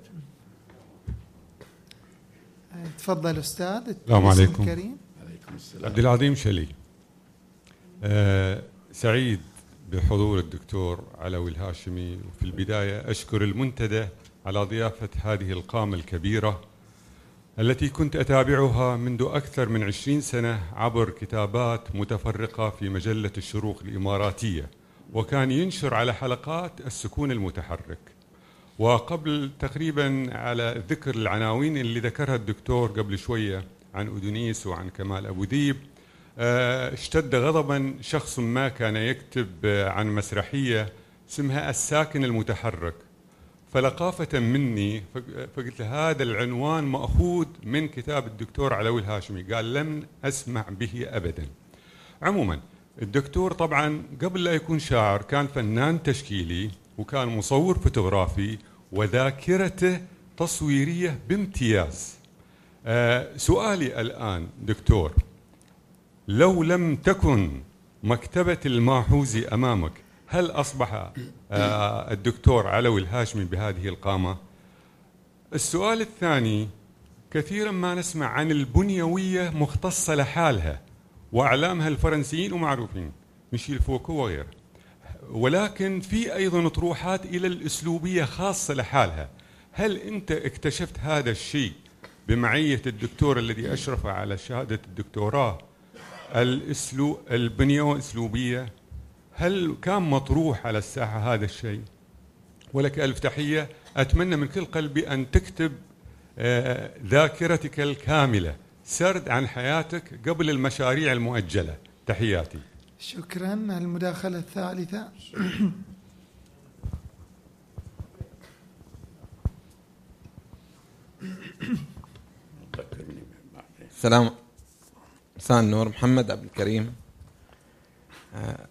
تفضل أستاذ. السلام عليكم. الكريم. عليكم السلام. عبد العظيم شلي. سعيد بحضور الدكتور علوي الهاشمي، وفي البداية أشكر المنتدى على ضيافة هذه القامة الكبيرة التي كنت أتابعها منذ أكثر من 20 سنة عبر كتابات متفرقة في مجلة الشروق الإماراتية، وكان ينشر على حلقات السكون المتحرك. وقبل تقريبا على ذكر العناوين اللي ذكرها الدكتور قبل شوية عن أدونيس وعن كمال أبو ديب، اشتد غضبا شخص ما كان يكتب عن مسرحية اسمها الساكن المتحرك، فلقافة مني فقلت هذا العنوان مأخوذ من كتاب الدكتور علوي الهاشمي. قال لم أسمع به أبدا. عموما الدكتور طبعا قبل لا يكون شاعر كان فنان تشكيلي، وكان مصور فوتوغرافي، وذاكرته تصويرية بامتياز. سؤالي الآن دكتور، لو لم تكن مكتبة الماحوزي أمامك، هل أصبح الدكتور علوي الهاشمي بهذه القامة؟ السؤال الثاني، كثيرا ما نسمع عن البنيوية مختصة لحالها وأعلامها الفرنسيين ومعروفين ميشيل فوكو وغيره، ولكن في أيضا طروحات إلى الأسلوبية خاصة لحالها. هل أنت اكتشفت هذا الشيء بمعية الدكتور الذي أشرف على شهادة الدكتوراه البنيوية الأسلوبية؟ هل كان مطروح على الساحة هذا الشيء؟ ولك ألف تحية. أتمنى من كل قلبي أن تكتب ذاكرتك الكاملة، سرد عن حياتك قبل المشاريع المؤجلة. تحياتي. شكراً. المداخلة الثالثة. السلام. مساء النور. محمد عبد الكريم.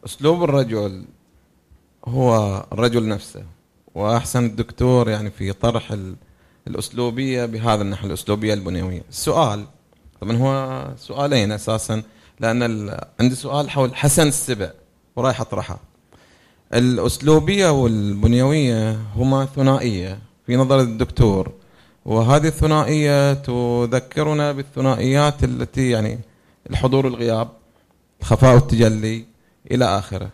أسلوب الرجل هو الرجل نفسه، وأحسن الدكتور يعني في طرح الأسلوبية بهذا النحو، الأسلوبية البنيوية. السؤال طبعا هو سؤالين أساسا، لأن عندي سؤال حول حسن السبع ورايح أطرحه. الأسلوبية والبنيوية هما ثنائية في نظر الدكتور، وهذه الثنائية تذكرنا بالثنائيات التي يعني الحضور والغياب، الخفاء والتجلي إلى آخره،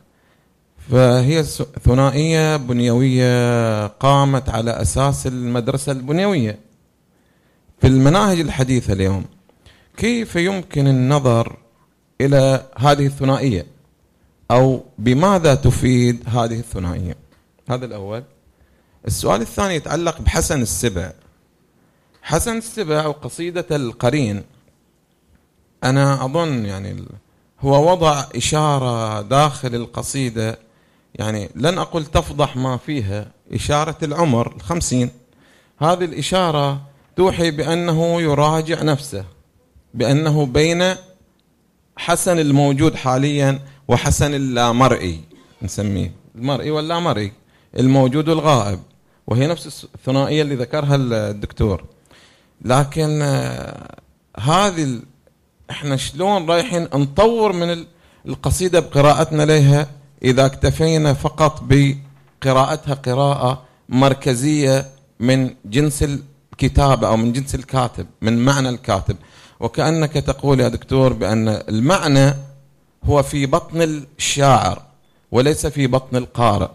فهي ثنائية بنيوية قامت على أساس المدرسة البنيوية. في المناهج الحديثة اليوم كيف يمكن النظر إلى هذه الثنائية، أو بماذا تفيد هذه الثنائية؟ هذا الأول. السؤال الثاني يتعلق بحسن السبع. حسن السبع وقصيدة القرين، أنا أظن يعني هو وضع إشارة داخل القصيدة، يعني لن أقول تفضح ما فيها، إشارة العمر 50. هذه الإشارة توحي بأنه يراجع نفسه، بأنه بين حسن الموجود حاليا وحسن اللامرئي، نسميه المرئي واللامرئي، الموجود والغائب، وهي نفس الثنائية اللي ذكرها الدكتور. لكن هذه احنا شلون رايحين نطور من القصيدة بقراءتنا لها إذا اكتفينا فقط بقراءتها قراءة مركزية من جنس كتابة أو من جنس الكاتب، من معنى الكاتب. وكأنك تقول يا دكتور بأن المعنى هو في بطن الشاعر وليس في بطن القارئ.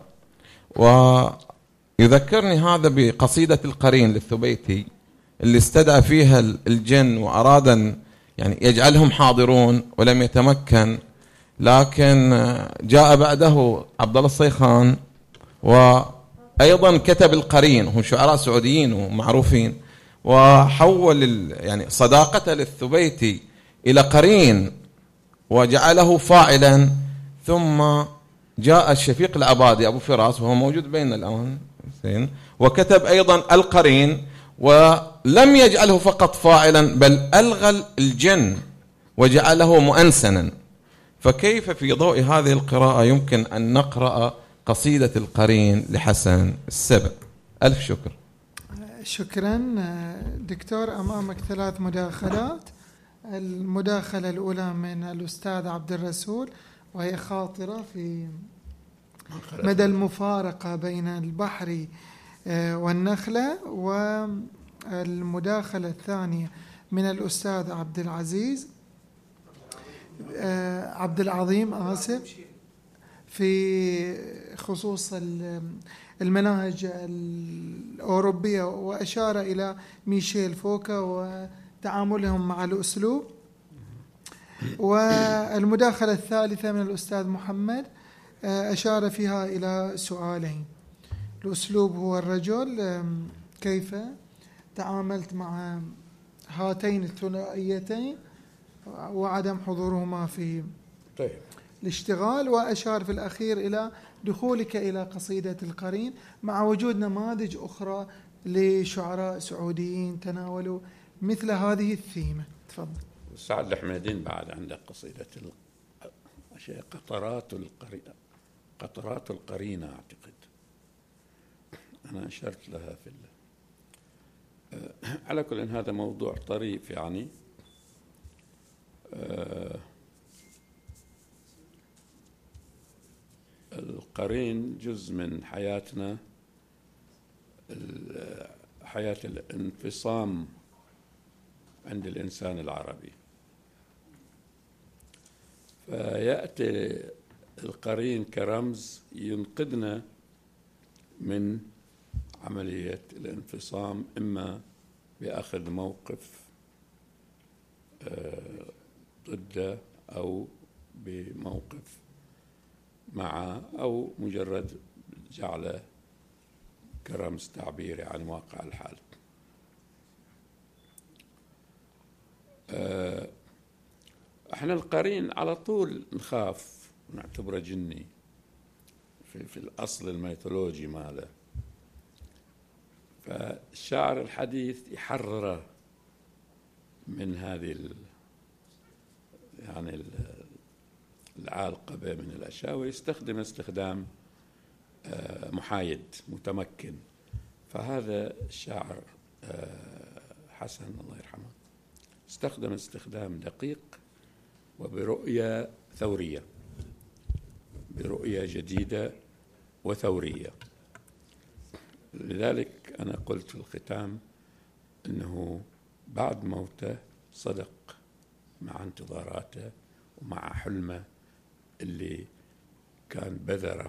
ويذكرني هذا بقصيدة القرين للثبيتي اللي استدعى فيها الجن وأراد أن يعني يجعلهم حاضرون ولم يتمكن، لكن جاء بعده عبدالله الصيخان وأيضا كتب القرين، هم شعراء سعوديين ومعروفين، وحول يعني صداقته للثبيتي إلى قرين وجعله فاعلا. ثم جاء الشفيق العبادي أبو فراس وهو موجود بيننا الآن وكتب أيضا القرين، ولم يجعله فقط فاعلا بل ألغى الجن وجعله مؤنسنا. فكيف في ضوء هذه القراءة يمكن أن نقرأ قصيدة القرين لحسن السبع؟ ألف شكر. شكرا دكتور. أمامك ثلاث مداخلات. المداخلة الأولى من الأستاذ عبد الرسول، وهي خاطرة في مدى المفارقة بين البحر والنخلة، والمداخلة الثانية من الأستاذ عبد العظيم آسف في خصوص المناهج الأوروبية، وأشار إلى ميشيل فوكو وتعاملهم مع الأسلوب. والمداخلة الثالثة من الأستاذ محمد أشار فيها إلى سؤالين: الأسلوب هو الرجل، كيف تعاملت مع هاتين الثنائيتين وعدم حضورهما في الاشتغال، وأشار في الأخير إلى دخولك إلى قصيدة القرين مع وجود نماذج أخرى لشعراء سعوديين تناولوا مثل هذه الثيمة. تفضل. سعد الحميدين بعد عندك قصيدة قطرات القرينة، أعتقد أنا أشرت لها في على كل إن هذا موضوع طريف يعني. القرين جزء من حياتنا، حياة الانفصام عند الإنسان العربي، فيأتي القرين كرمز ينقذنا من عملية الانفصام، إما بأخذ موقف ضده أو بموقف معه، أو مجرد جعله كرمز تعبيري عن واقع الحال. احنا القرين على طول نخاف ونعتبره جني في الأصل الميثولوجي ماله، فالشعر الحديث يحرره من هذه يعني العالقبة من الأشياء، ويستخدم استخدام محايد متمكن. فهذا الشاعر حسن الله يرحمه استخدم استخدام دقيق وبرؤية ثورية، برؤية جديدة وثورية. لذلك أنا قلت في الختام أنه بعد موته صدق مع انتظاراته ومع حلمه اللي كان بذره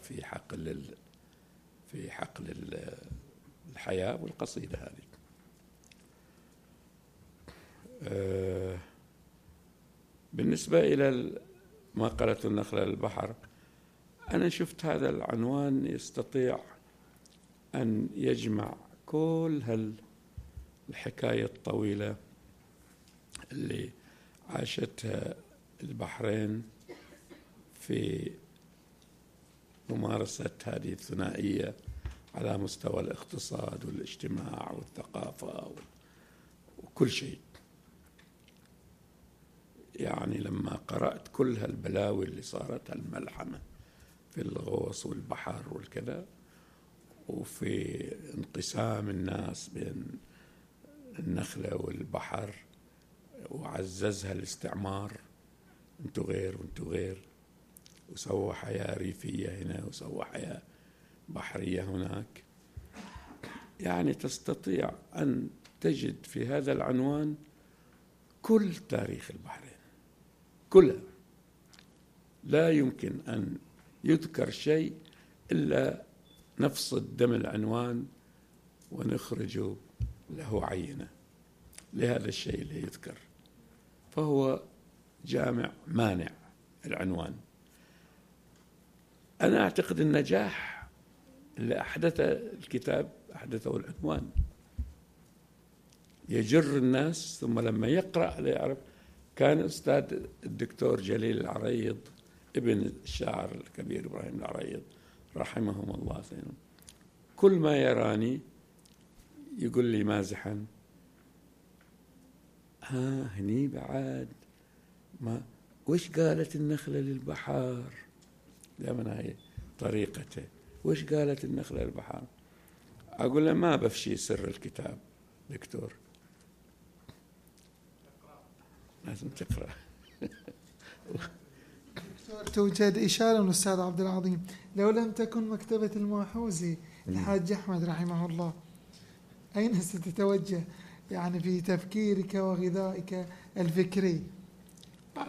في حقل الحياة والقصيدة هذه. بالنسبة إلى ما قالت النخلة للبحر، أنا شفت هذا العنوان يستطيع أن يجمع كل هالحكاية الطويلة اللي عاشتها البحرين في ممارسة هذه الثنائية على مستوى الاقتصاد والاجتماع والثقافة وكل شيء. يعني لما قرأت كل هالبلاوي اللي صارت، هالملحمة في الغوص والبحر والكذا، وفي انقسام الناس بين النخلة والبحر، وعززها الاستعمار، انتو غير وانتو غير، وسوى حياة ريفية هنا وسوى حياة بحرية هناك، يعني تستطيع أن تجد في هذا العنوان كل تاريخ البحرين كلها، لا يمكن أن يذكر شيء إلا نفصل دم العنوان ونخرج له عينة لهذا الشيء اللي يذكر، فهو جامع مانع العنوان. أنا أعتقد النجاح اللي أحدثه الكتاب أحدثه العنوان، يجر الناس ثم لما يقرأ ليعرف. كان أستاذ الدكتور جليل العريض ابن الشاعر الكبير إبراهيم العريض رحمهم الله، كل ما يراني يقول لي مازحا هني بعد ما وش قالت النخلة للبحار، دائما هاي طريقته، وش قالت النخلة للبحار. أقول له ما بفشي سر الكتاب دكتور، لازم تقرأ. دكتور توجد إشارة من الأستاذ عبد العظيم، لو لم تكن مكتبة الماحوزي الحاج أحمد رحمه الله أين ستتوجه يعني في تفكيرك وغذائك الفكري؟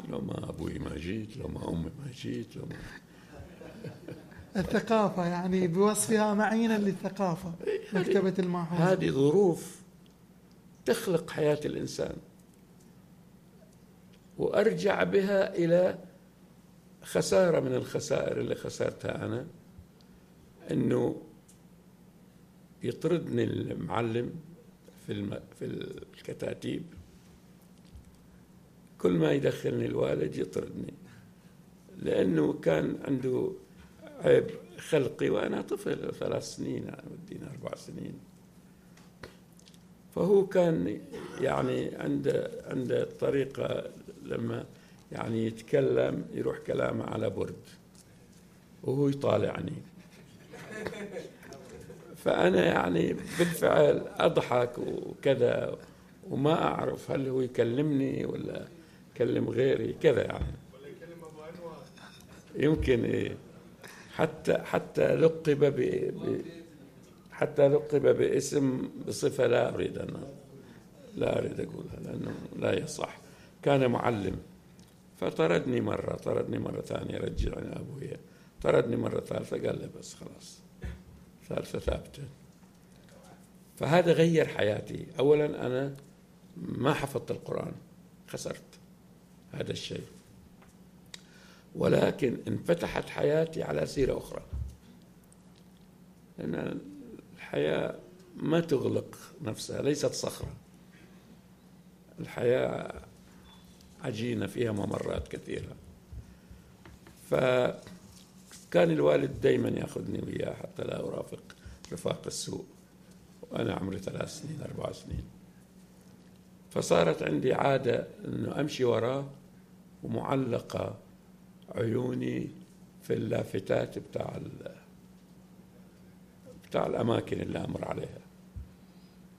لو ما أبوي ما جيت، لو ما أمي ما جيت، لو ما الثقافة يعني بوصفها معينا للثقافة مكتبة الماحوزي. هذه ظروف تخلق حياة الإنسان، وأرجع بها إلى خسارة من الخسائر اللي خسرتها أنا، أنه يطردني المعلم في الكتاتيب، كل ما يدخلني الوالد يطردني لأنه كان عنده عيب خلقي وأنا طفل 3 سنين ودينا 4 سنين، فهو كان يعني عنده طريقة لما يعني يتكلم يروح كلامه على برد وهو يطالعني، فأنا يعني بالفعل أضحك وكذا وما أعرف هل هو يكلمني ولا يكلم غيري كذا يعني، يمكن إيه حتى لقب باسم بصفة لا أريد أقولها لأنه لا يصح. كان معلم فطردني مرة ثانية، رجعني أبويا، طردني مرة ثالثة، قال لي بس خلاص ثالثة ثابتة. فهذا غير حياتي. أولا أنا ما حفظت القرآن، خسرت هذا الشيء، ولكن انفتحت حياتي على سيرة أخرى، لأن الحياة ما تغلق نفسها، ليست صخرة، الحياة عجينة فيها ممرات كثيرة. فكان الوالد دايما يأخذني وياه حتى لا أرافق رفاق السوء وأنا عمري 3 سنين 4 سنين، فصارت عندي عادة أنه أمشي وراه ومعلقة عيوني في اللافتات بتاع الأماكن اللي أمر عليها،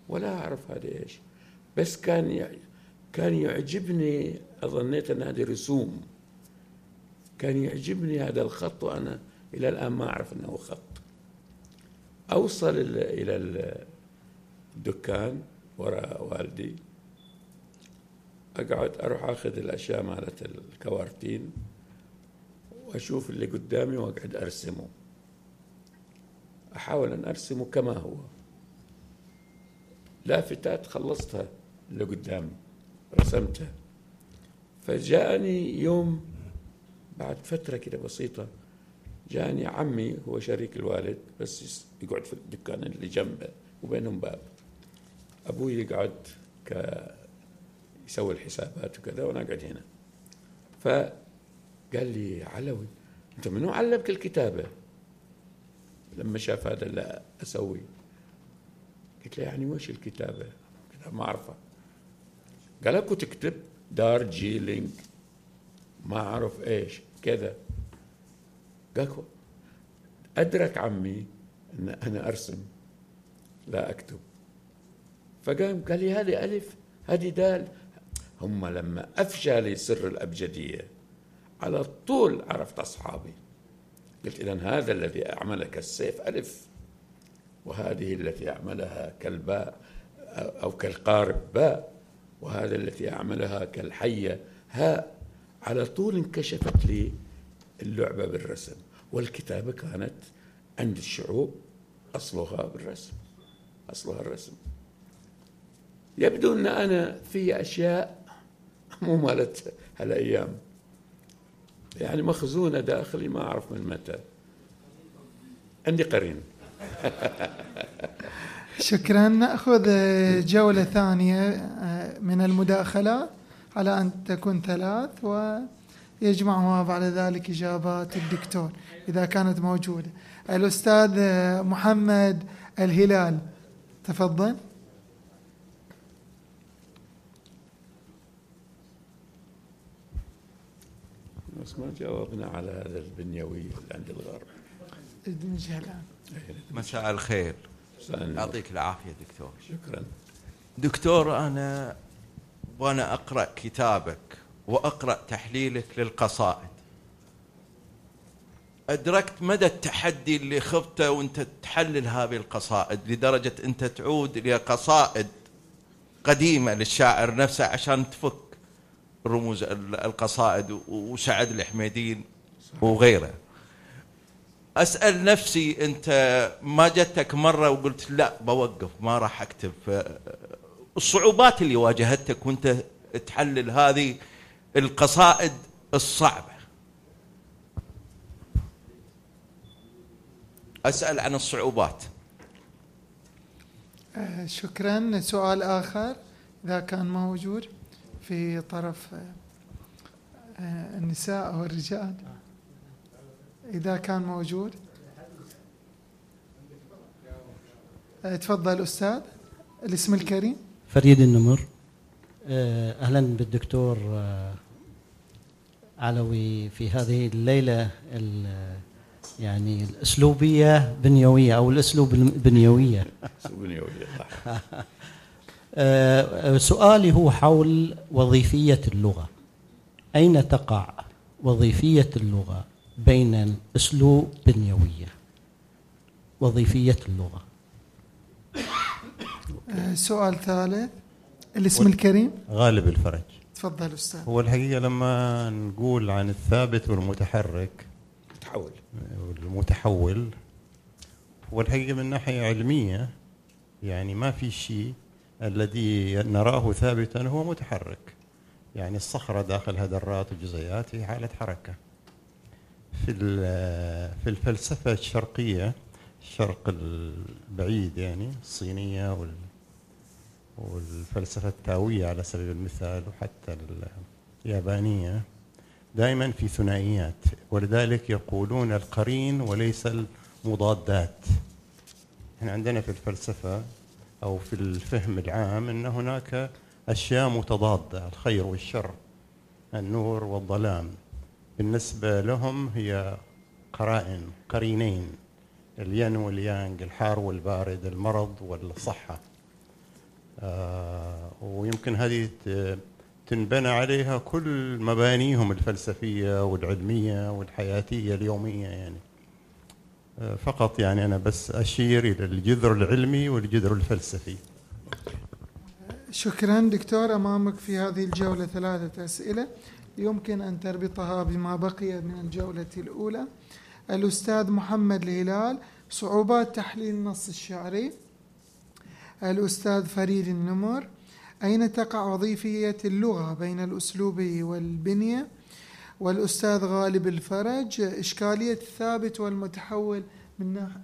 ولا أعرف هذا إيش، بس كان يعجبني، أظنيت أن هذه رسوم، كان يعجبني هذا الخط، وأنا إلى الآن ما أعرف أنه خط. أوصل إلى الدكان وراء والدي، أقعد أروح أخذ الأشياء مالت الكوارتين وأشوف اللي قدامي وأقعد أرسمه، أحاول أن أرسمه كما هو. لافتات خلصتها اللي قدامي رسمتها، فجاءني يوم بعد فترة كده بسيطة، جاءني عمي هو شريك الوالد بس يقعد في الدكان اللي جنبه وبينهم باب، أبوي يقعد يسوي الحسابات وكذا وأنا أقعد هنا، فقال لي علوي أنت منو علمك الكتابة؟ لما شاف هذا لا أسوي، قلت له يعني وش الكتابة؟ كذا ما أعرفه. قال لك وتكتب دارجيلينج ما أعرف إيش كذا. قال أدرك عمي أن أنا أرسم لا أكتب، فقام قال لي هذه ألف هذه دال. هم لما أفشى لي سر الأبجدية على طول عرفت أصحابي، قلت إذن هذا الذي أعملك السيف ألف، وهذه التي أعملها كالباء أو كالقارب باء، وهذا التي أعملها كالحية هاء. على طول انكشفت لي اللعبة بالرسم، والكتابة كانت عند الشعوب أصلها بالرسم، أصلها الرسم. يبدو أن أنا في أشياء مو مالت هالأيام، يعني مخزونة داخلي ما أعرف من متى. عندي قرين. شكرا. نأخذ جولة ثانية من المداخلات على أن تكون ثلاث، ويجمعها بعد ذلك إجابات الدكتور إذا كانت موجودة. الأستاذ محمد الهلال تفضل. بس ما جاوبنا على هذا البنيوي اللي عند الغرب. مساء الخير، يعطيك العافية دكتور. شكرا دكتور. وأنا أقرأ كتابك وأقرأ تحليلك للقصائد أدركت مدى التحدي اللي خفته وأنت تحلل هذه القصائد، لدرجة أنت تعود لقصائد قديمة للشاعر نفسه عشان تفك رموز القصائد وسعد الحميدين وغيره. أسأل نفسي، أنت ما جتك مرة وقلت لا بوقف ما راح أكتب؟ الصعوبات اللي واجهتك وأنت تحلل هذه القصائد الصعبة، أسأل عن الصعوبات. شكرا. سؤال آخر إذا كان موجود في طرف النساء أو الرجال إذا كان موجود. تفضل أستاذ. الاسم الكريم. فريد النمر. أهلا بالدكتور علوي في هذه الليلة يعني الأسلوبية بنيوية أو الأسلوب البنيوية. سؤالي هو حول وظيفية اللغة. أين تقع وظيفية اللغة بين الأسلوب بنيوية؟ وظيفية اللغة. سؤال ثالث. الاسم الكريم. غالب الفرج. تفضل أستاذ. هو الحقيقة لما نقول عن الثابت والمتحرك والمتحول، هو الحقيقة من ناحية علمية يعني ما في شيء الذي نراه ثابتا هو متحرك، يعني الصخرة داخلها ذرات وجزيئات في حالة حركة. في الفلسفة الشرقية، الشرق البعيد يعني الصينية والفلسفة التاوية على سبيل المثال وحتى اليابانية، دائما في ثنائيات، ولذلك يقولون القرين وليس المضادات. احنا عندنا في الفلسفة أو في الفهم العام أن هناك أشياء متضادة، الخير والشر، النور والظلام، بالنسبة لهم هي قرائن، قرينين، الين واليانج، الحار والبارد، المرض والصحة. ويمكن هذه تنبنى عليها كل مبانيهم الفلسفية والعلمية والحياتية اليومية يعني. فقط يعني أنا بس أشير إلى الجذر العلمي والجذر الفلسفي. شكرا دكتور. أمامك في هذه الجولة ثلاثة أسئلة يمكن أن تربطها بما بقي من الجولة الأولى. الأستاذ محمد الهلال، صعوبات تحليل النص الشعري. الأستاذ فريد النمر، أين تقع وظيفية اللغة بين الأسلوب والبنية. والأستاذ غالب الفرج، إشكالية الثابت والمتحول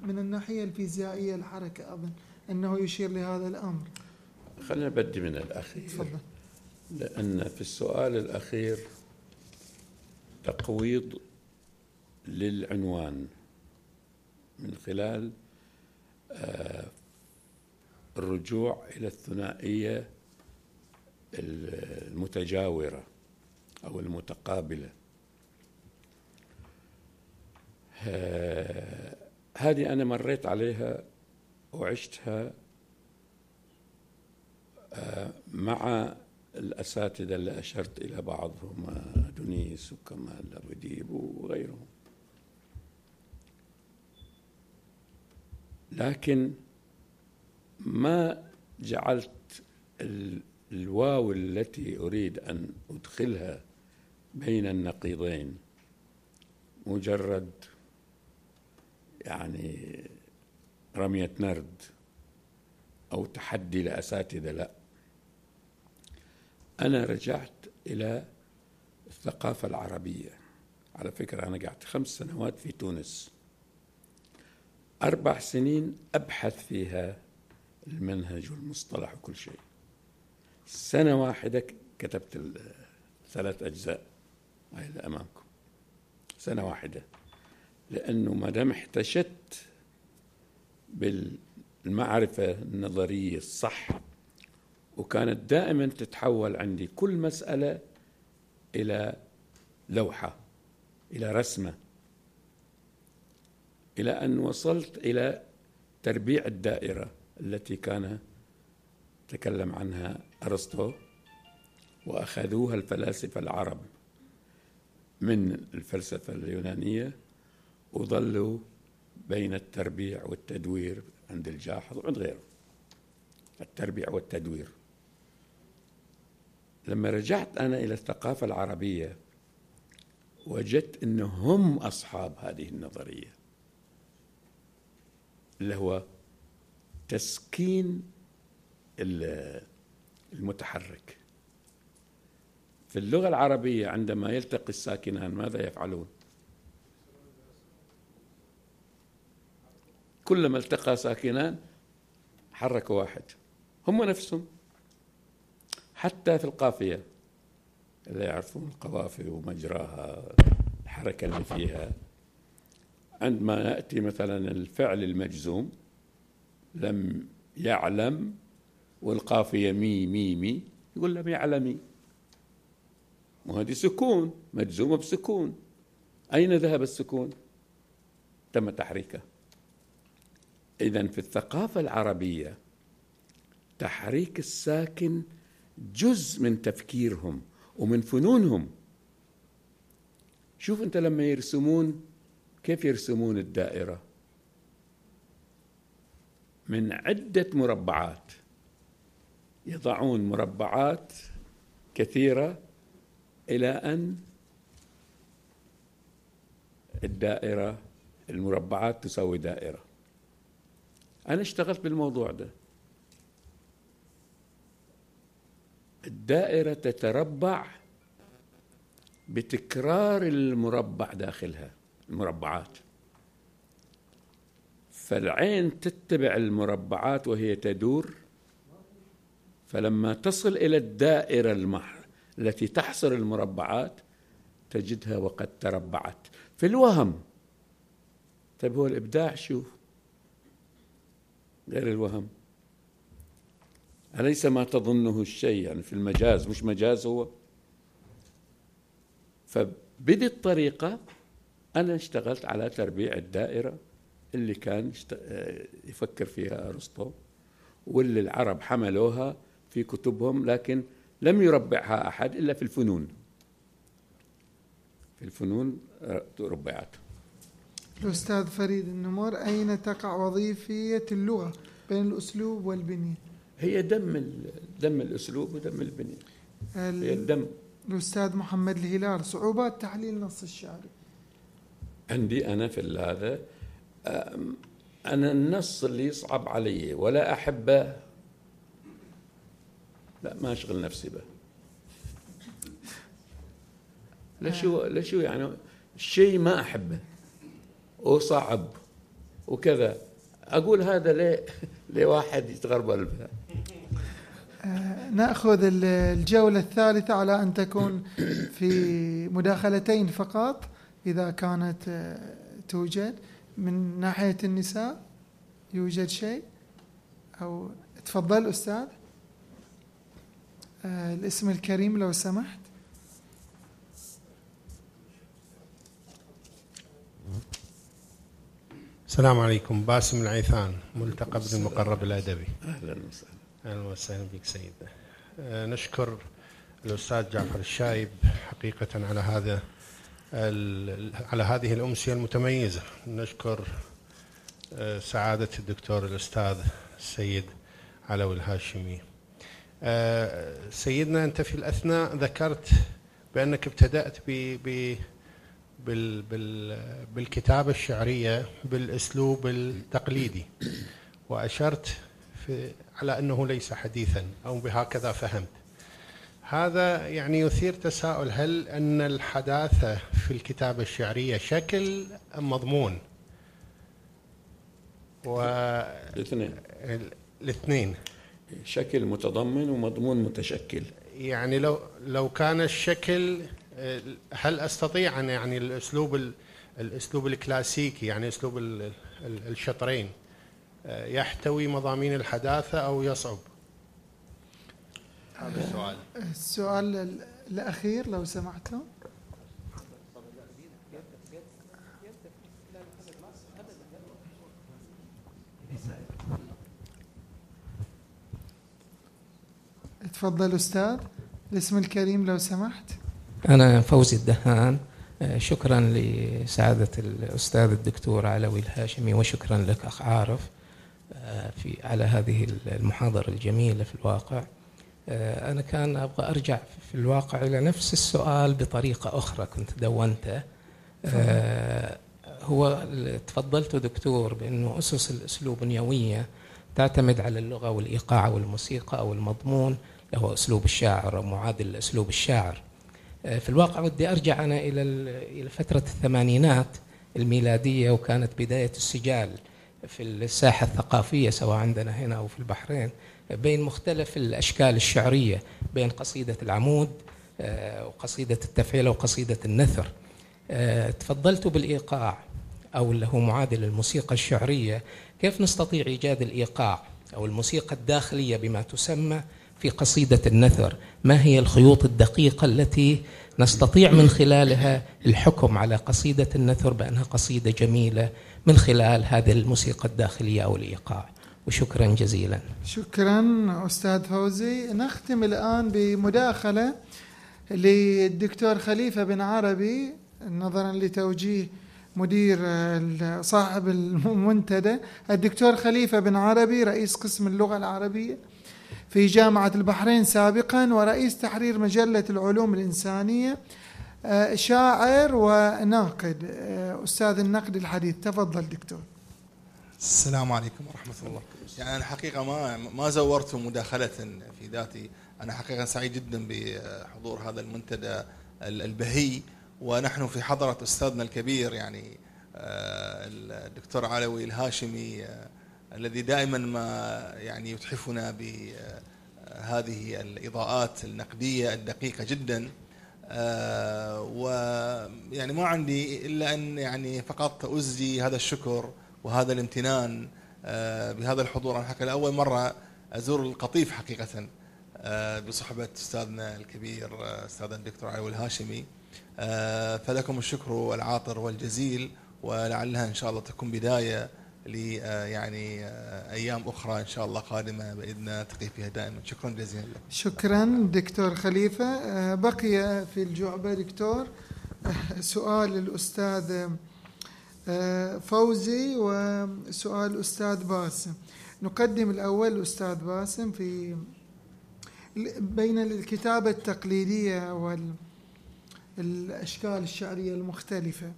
من الناحية الفيزيائية الحركة، أظن أنه يشير لهذا الأمر. خلينا نبدأ من الأخير. تفضل. لأن في السؤال الأخير تقويض للعنوان من خلال الرجوع إلى الثنائية المتجاورة أو المتقابلة. هذه أنا مريت عليها وعشتها مع الأساتذة اللي أشرت إلى بعضهم، أدونيس وكمال أبو ديب وغيرهم. لكن ما جعلت الواو التي أريد أن أدخلها بين النقيضين مجرد يعني رمية نرد أو تحدي لأساتذة، لا، أنا رجعت إلى الثقافة العربية. على فكرة أنا قعدت 5 سنوات في تونس، 4 سنين أبحث فيها المنهج والمصطلح وكل شيء، 1 سنة كتبت 3 أجزاء هاي أمامكم، 1 سنة، لأنه ما دام احتشت بالمعرفة النظرية الصح، وكانت دائما تتحول عندي كل مسألة إلى لوحة، إلى رسمة، إلى أن وصلت إلى تربيع الدائرة التي كان تكلم عنها أرسطو وأخذوها الفلاسفة العرب من الفلسفة اليونانية، وظلوا بين التربيع والتدوير عند الجاحظ وعند غيره، التربيع والتدوير. لما رجعت أنا إلى الثقافة العربية وجدت أن هم أصحاب هذه النظرية، اللي هو تسكين المتحرك. في اللغة العربية عندما يلتقي الساكنان ماذا يفعلون؟ كلما التقى ساكنان حركوا واحد، هم نفسهم. حتى في القافية اللي يعرفون القوافي ومجراها، الحركة اللي فيها، عندما يأتي مثلا الفعل المجزوم لم يعلم والقافية مي مي مي، يقول لم يعلمي، وهذه سكون مجزومة بسكون، أين ذهب السكون؟ تم تحريكه. إذن في الثقافة العربية تحريك الساكن جزء من تفكيرهم ومن فنونهم. شوف أنت لما يرسمون كيف يرسمون الدائرة من عدة مربعات، يضعون مربعات كثيرة إلى أن الدائرة، المربعات تساوي دائرة. أنا اشتغلت بالموضوع ده، الدائرة تتربع بتكرار المربع داخلها، المربعات، فالعين تتبع المربعات وهي تدور، فلما تصل إلى الدائرة التي تحصر المربعات تجدها وقد تربعت في الوهم. طيب هو الإبداع شو غير الوهم؟ أليس ما تظنه الشيء يعني في المجاز مش مجاز هو؟ فبدي الطريقة أنا اشتغلت على تربيع الدائرة اللي كان يفكر فيها أرسطو، واللي العرب حملوها في كتبهم، لكن لم يربعها أحد إلا في الفنون، في الفنون ربعت. الأستاذ فريد النمر، أين تقع وظيفية اللغة بين الأسلوب والبنية؟ هي دم الأسلوب ودم البنية، هي الدم. الأستاذ محمد الهلال، صعوبات تحليل نص الشعر عندي أنا في هذا، أنا النص اللي يصعب علي ولا أحبه لا ما أشغل نفسي به. لشو يعني الشيء ما أحبه وصعب وكذا، أقول هذا ليه لواحد يتغربل بها. نأخذ الجولة الثالثة على أن تكون في مداخلتين فقط إذا كانت توجد. من ناحية النساء يوجد شيء أو تفضل أستاذ، الاسم الكريم لو سمحت. السلام عليكم، باسم العيثان، ملتقى ابن المقرب الأدبي. أهلا وسهلا. أهلا وسهلا بك سيد. نشكر الأستاذ جعفر الشايب حقيقة على هذا على هذه الأمسية المتميزة. نشكر سعادة الدكتور الأستاذ السيد علوي الهاشمي سيدنا أنت في الأثناء ذكرت بأنك ابتدأت بالكتابة الشعرية بالأسلوب التقليدي، وأشرت على أنه ليس حديثا أو بهكذا فهمت. هذا يعني يثير تساؤل، هل أن الحداثة في الكتابة الشعرية شكل أم مضمون؟ الاثنين شكل متضمن ومضمون متشكل. يعني لو كان الشكل، هل أستطيع أن يعني الأسلوب الكلاسيكي، يعني أسلوب الشطرين، يحتوي مضامين الحداثة أو يصعب؟ هذا السؤال. السؤال الأخير لو سمحت له. تفضل أستاذ، الاسم الكريم لو سمحت. أنا فوزي الدهان. شكرا لسعادة الأستاذ الدكتور علوي الهاشمي، وشكرا لك أخ عارف على هذه المحاضرة الجميلة. في الواقع أنا كان أبغى أرجع في الواقع إلى نفس السؤال بطريقة أخرى كنت دونته. هو تفضلت دكتور بأنه أسس الأسلوبنيوية تعتمد على اللغة والإيقاع والموسيقى أو المضمون، هو أسلوب الشاعر أو معادل لأسلوب الشاعر. في الواقع ودي أرجع أنا إلى فترة الثمانينات الميلادية، وكانت بداية السجال في الساحة الثقافية سواء عندنا هنا أو في البحرين بين مختلف الأشكال الشعرية، بين قصيدة العمود وقصيدة التفعيلة وقصيدة النثر. تفضلت بالإيقاع أو اللي هو معادل الموسيقى الشعرية، كيف نستطيع إيجاد الإيقاع أو الموسيقى الداخلية بما تسمى في قصيدة النثر؟ ما هي الخيوط الدقيقة التي نستطيع من خلالها الحكم على قصيدة النثر بأنها قصيدة جميلة من خلال هذه الموسيقى الداخلية أو الإيقاع؟ وشكرا جزيلا. شكرا أستاذ فوزي. نختم الآن بمداخلة للدكتور خليفة بن عربي، نظرا لتوجيه مدير صاحب المنتدى الدكتور خليفة بن عربي، رئيس قسم اللغة العربية في جامعة البحرين سابقا، ورئيس تحرير مجلة العلوم الإنسانية، شاعر وناقد، أستاذ النقد الحديث. تفضل دكتور. السلام عليكم ورحمة الله. يعني أنا حقيقة ما زورت مداخلة في ذاتي، أنا حقيقة سعيد جدا بحضور هذا المنتدى البهي، ونحن في حضرة أستاذنا الكبير يعني الدكتور علوي الهاشمي، الذي دائما ما يعني يتحفنا بهذه الإضاءات النقدية الدقيقة جدا. ويعني ما عندي إلا أن يعني فقط أزدي هذا الشكر وهذا الامتنان بهذا الحضور. أنا حقيقة أول مرة أزور القطيف حقيقة بصحبة أستاذنا الكبير أستاذنا الدكتور علوي الهاشمي، فلكم الشكر العاطر والجزيل، ولعلها إن شاء الله تكون بداية يعني أيام أخرى إن شاء الله قادمة بإذن تقي فيها دائما. شكرا جزيلا لكم. شكرا دكتور خليفة. بقي في الجعبة دكتور سؤال الأستاذ فوزي وسؤال الأستاذ باسم. نقدم الأول الأستاذ باسم. في بين الكتابة التقليدية والأشكال الشعرية المختلفة،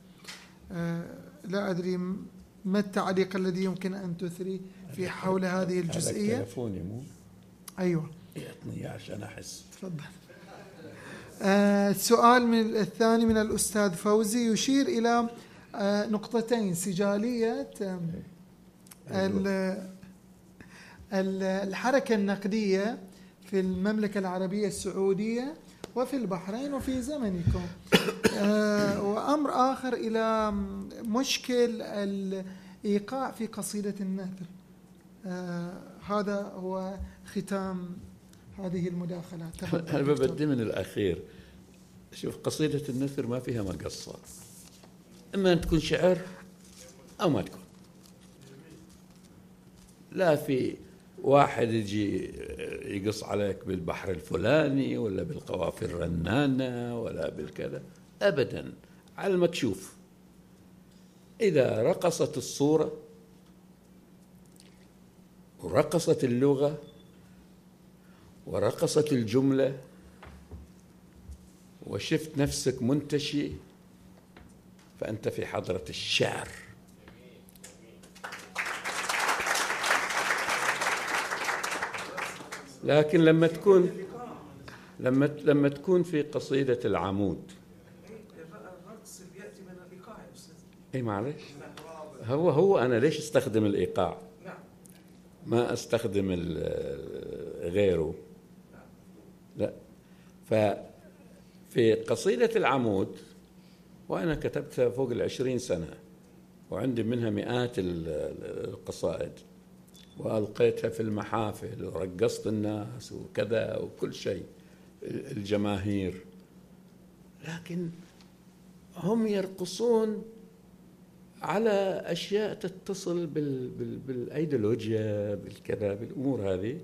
لا أدري ما التعليق الذي يمكن أن تثري في حول هذه الجزئية؟ تلفوني مو؟ أيوة. يعطني عشان أحس. تفضل. السؤال من الثاني من الأستاذ فوزي يشير إلى نقطتين: سجالية الحركة النقدية في المملكة العربية السعودية وفي البحرين وفي زمنكم، وأمر آخر إلى مشكل الإيقاع في قصيدة النثر. هذا هو ختام هذه المداخلات. أنا ببدي من الأخير. شوف، قصيدة النثر ما فيها مقصة، إما أن تكون شعر أو ما تكون. لا في واحد يجي يقص عليك بالبحر الفلاني ولا بالقوافي الرنانة ولا بالكذا، أبدا، على المكشوف. إذا رقصت الصورة ورقصت اللغة ورقصت الجملة وشفت نفسك منتشي، فأنت في حضرة الشعر. لكن لما تكون في قصيدة العمود، الرقص يأتي من الإيقاع يا أستاذ. إيه معلش، هو أنا ليش استخدم الإيقاع؟ ما استخدم غيره. لا، ففي قصيدة العمود وأنا كتبتها فوق 20 سنة وعندي منها مئات القصائد، وألقيتها في المحافل ورقصت الناس وكذا وكل شيء الجماهير، لكن هم يرقصون على أشياء تتصل بالأيديولوجيا بالكذا بالأمور هذه،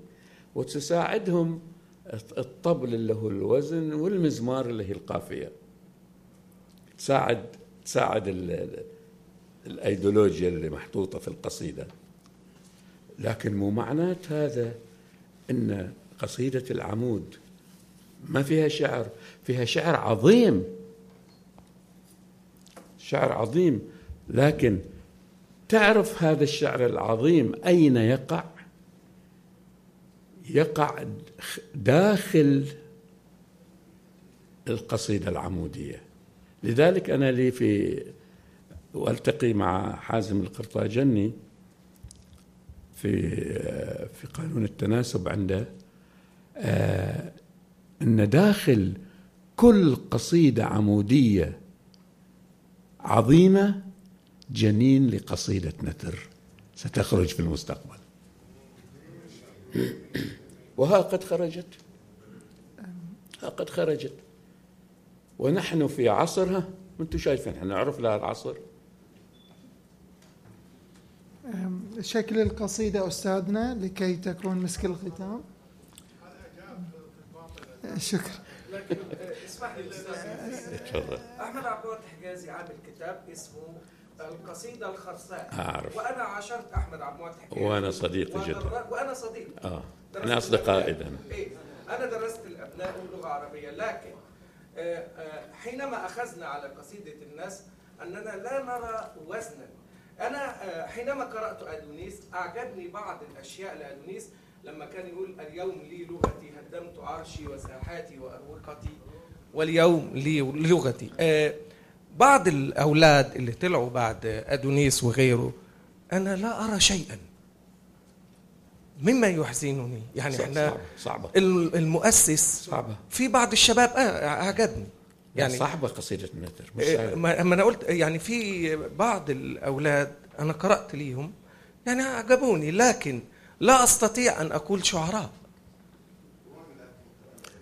وتساعدهم الطبل اللي هو الوزن والمزمار اللي هي القافية، تساعد الأيديولوجيا اللي محطوطة في القصيدة. لكن مو معنات هذا أن قصيدة العمود ما فيها شعر، فيها شعر عظيم، شعر عظيم، لكن تعرف هذا الشعر العظيم أين يقع؟ يقع داخل القصيدة العمودية. لذلك أنا لي في والتقي مع حازم القرطاجني في قانون التناسب عنده، أن داخل كل قصيدة عمودية عظيمة جنين لقصيدة نتر ستخرج في المستقبل، وها قد خرجت، ونحن في عصرها. انتم شايفين احنا نعرف لها العصر. شكل القصيدة أستاذنا لكي تكون مسك الختام. شكرا. لكن اسمح لي أستاذ، أحمد عبد حجازي عامل كتاب اسمه القصيدة الخرساء. أعرف. وأنا عاشرت أحمد عبد حجازي، وأنا صديق جدا، وأنا صديق. أنا أصدقاء إذن. أنا درست الأبناء واللغة العربية، لكن حينما أخذنا على قصيدة الناس أننا لا نرى وزنا. أنا حينما قرأت أدونيس أعجبني بعض الأشياء لأدونيس، لما كان يقول اليوم لي لغتي هدمت عرشي وساحاتي وأروقتي، واليوم لي لغتي. بعض الأولاد اللي طلعوا بعد أدونيس وغيره أنا لا أرى شيئا مما يحزنني، يعني احنا صعبة. المؤسس صعبة. في بعض الشباب أعجبني، يعني صعبة قصيدة النتر مش صعبة. أما أنا قلت يعني في بعض الأولاد أنا قرأت ليهم يعني أعجبوني، لكن لا أستطيع أن أقول شعراء.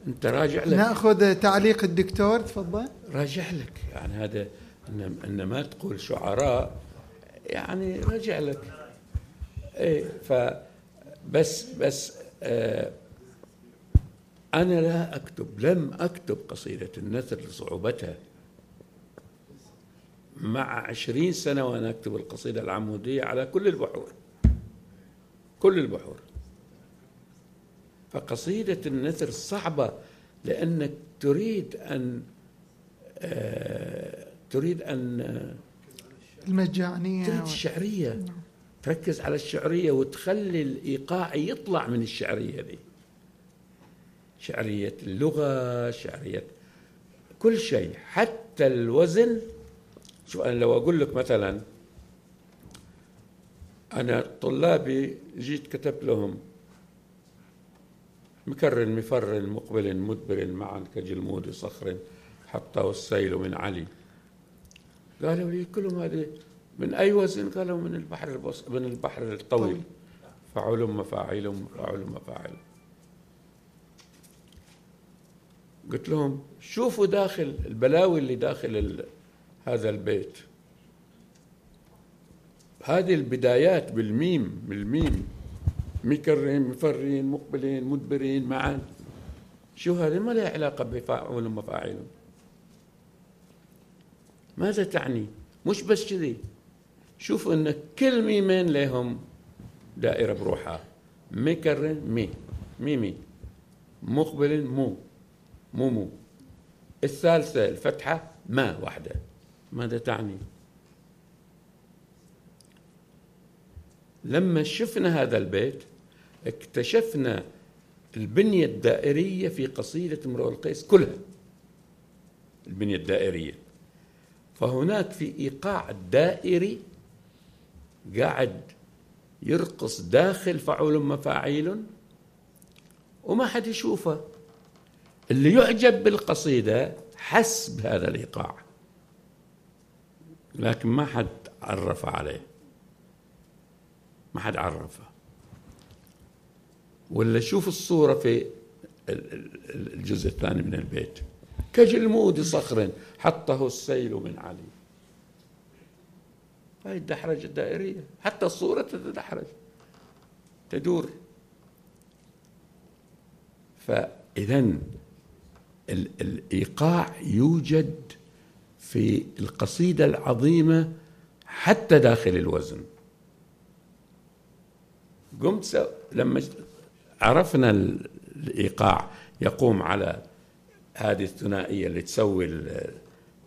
أنت راجع لك، نأخذ تعليق الدكتور تفضل. راجع لك يعني هذا أن ما تقول شعراء، يعني راجع لك. إيه بس أنا لا أكتب، لم أكتب قصيدة النثر لصعوبتها. مع 20 سنة وأنا أكتب القصيدة العمودية على كل البحور. فقصيدة النثر صعبة لأنك تريد أن المجانية، تريد الشعرية، تركز على الشعرية وتخلي الإيقاع يطلع من الشعرية دي، شعرية اللغة، شعرية كل شيء حتى الوزن. شو أنا لو أقول لك مثلا، أنا طلابي جيت كتبت لهم مكر مفر مقبل مدبر معا كجلمود صخر حطه السيل من علي. قالوا لي كلهم هذه من أي وزن؟ قالوا من البحر الطويل. فعل مفاعل. قلت لهم شوفوا داخل البلاوي اللي داخل هذا البيت، هذه البدايات بالميم مكرين مفرين مقبلين مدبرين معا، شو هذه؟ ما لها علاقة بفاعل مفاعل، ماذا تعني؟ مش بس كذي، شوف ان كل ميمين لهم دائرة بروحها، مكرين مي مي مي مقبل مو. الثالثة الفتحة ما واحدة، ماذا تعني؟ لما شفنا هذا البيت اكتشفنا البنية الدائرية في قصيدة امرؤ القيس كلها، البنية الدائرية، فهناك في إيقاع دائري قاعد يرقص داخل فعول مفاعيل وما حد يشوفه. اللي يعجب بالقصيدة حس بهذا الإيقاع لكن ما حد عرف عليه، ما حد عرفه. ولا شوف الصورة في الجزء الثاني من البيت، كجلمود صخر حطه السيل من علي. هاي الدحرجة الدائرية، حتى الصورة تتدحرج تدور. فإذن الإيقاع يوجد في القصيدة العظيمة حتى داخل الوزن. قمت لما عرفنا الإيقاع يقوم على هذه الثنائية اللي تسوي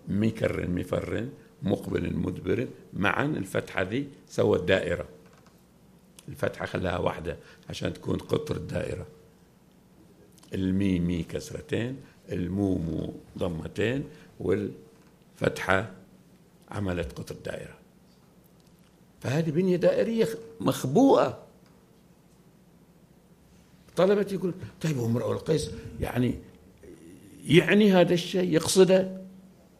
المكرن مفرن مقبل مدبر معا، الفتحة ذي سوى الدائرة، الفتحة خلاها واحدة عشان تكون قطر الدائرة، الميمي كسرتين، المومو ضمتين، والفتحة عملت قطر الدائرة. فهذه بنية دائرية مخبوءة. طلبة يقول طيب هو امرؤ القيس يعني هذا الشيء يقصده؟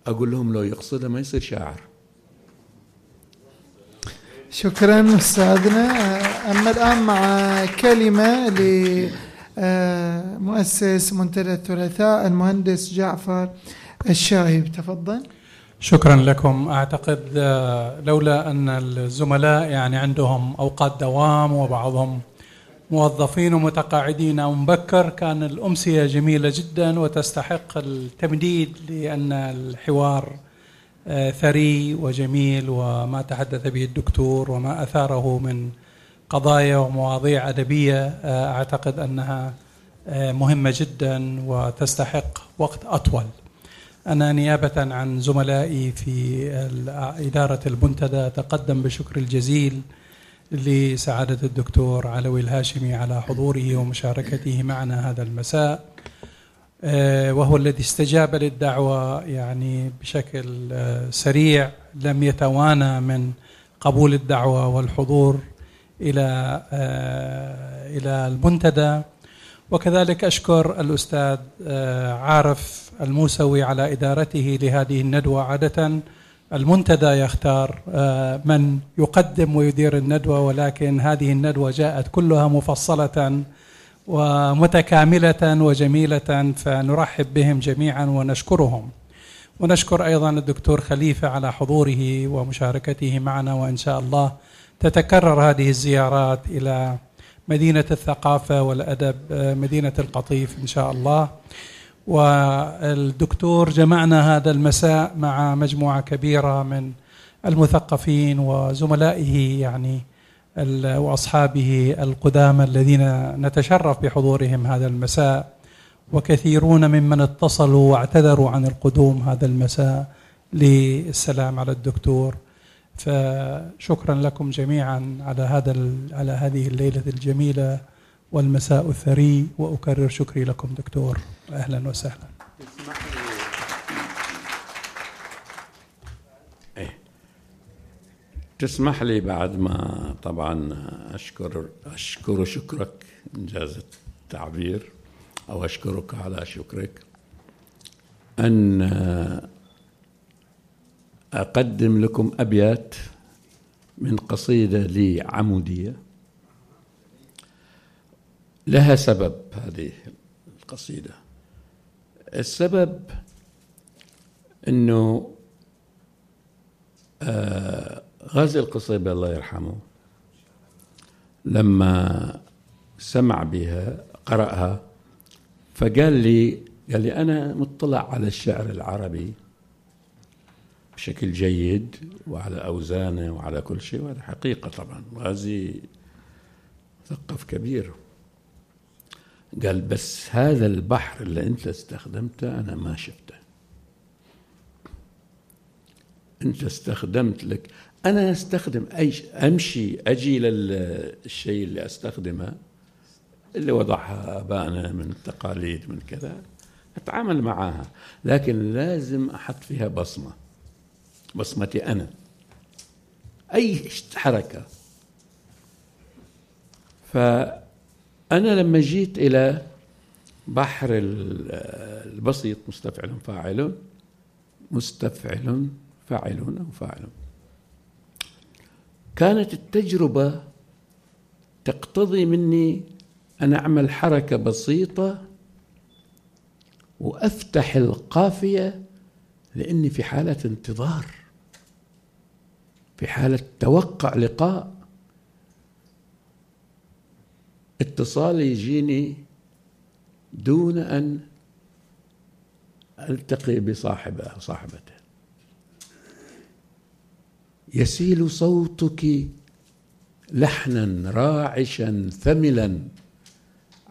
أقول لهم لو يقصده ما يصير شاعر. شكراً أستاذنا. أما الآن مع كلمة لمؤسس منتدى الثلاثاء المهندس جعفر الشايب، تفضل. شكراً لكم. أعتقد لولا أن الزملاء عندهم أوقات دوام وبعضهم موظفين ومتقاعدين ومبكر كان الأمسية جميلة جدا وتستحق التمديد، لأن الحوار ثري وجميل، وما تحدث به الدكتور وما أثاره من قضايا ومواضيع أدبية أعتقد أنها مهمة جدا وتستحق وقت أطول. أنا نيابة عن زملائي في إدارة المنتدى أتقدم بشكر الجزيل لسعادة الدكتور علوي الهاشمي على حضوره ومشاركته معنا هذا المساء، وهو الذي استجاب للدعوة بشكل سريع، لم يتوانى من قبول الدعوة والحضور إلى المنتدى. وكذلك أشكر الأستاذ عارف الموسوي على إدارته لهذه الندوة. عادة المنتدى يختار من يقدم ويدير الندوة، ولكن هذه الندوة جاءت كلها مفصلة ومتكاملة وجميلة، فنرحب بهم جميعا ونشكرهم. ونشكر أيضا الدكتور خليفة على حضوره ومشاركته معنا، وإن شاء الله تتكرر هذه الزيارات إلى مدينة الثقافة والأدب، مدينة القطيف إن شاء الله. والدكتور جمعنا هذا المساء مع مجموعة كبيرة من المثقفين وزملائه وأصحابه القدامى الذين نتشرف بحضورهم هذا المساء، وكثيرون ممن اتصلوا واعتذروا عن القدوم هذا المساء للسلام على الدكتور. فشكرا لكم جميعا على هذه الليلة الجميلة والمساء الثري، وأكرر شكري لكم دكتور، أهلا وسهلا. تسمح لي بعد ما طبعا أشكر شكرك، إنجاز التعبير، أو أشكرك على شكرك، أن أقدم لكم أبيات من قصيدة لي عمودية. لها سبب هذه القصيدة. السبب أنه غازي القصيبي الله يرحمه لما سمع بها قرأها فقال لي أنا مطلع على الشعر العربي بشكل جيد وعلى أوزانه وعلى كل شيء، وهذا حقيقة طبعا، غازي مثقف كبير، قال بس هذا البحر اللي أنت استخدمته أنا ما شفته، أنت استخدمت لك، أنا أستخدم أي أمشي أجي للشيء اللي أستخدمه اللي وضعها أبانا من التقاليد من كذا أتعامل معاها، لكن لازم أحط فيها بصمة، بصمتي أنا أي حركة. فأنا لما جيت إلى بحر البسيط مستفعل فاعل، مستفعل فاعلون أو فاعل، كانت التجربة تقتضي مني أن أعمل حركة بسيطة وأفتح القافية لأني في حالة انتظار، في حالة توقع لقاء. اتصال يجيني دون أن ألتقي بصاحبه أو صاحبته. يسيل صوتك لحنا راعشا ثملا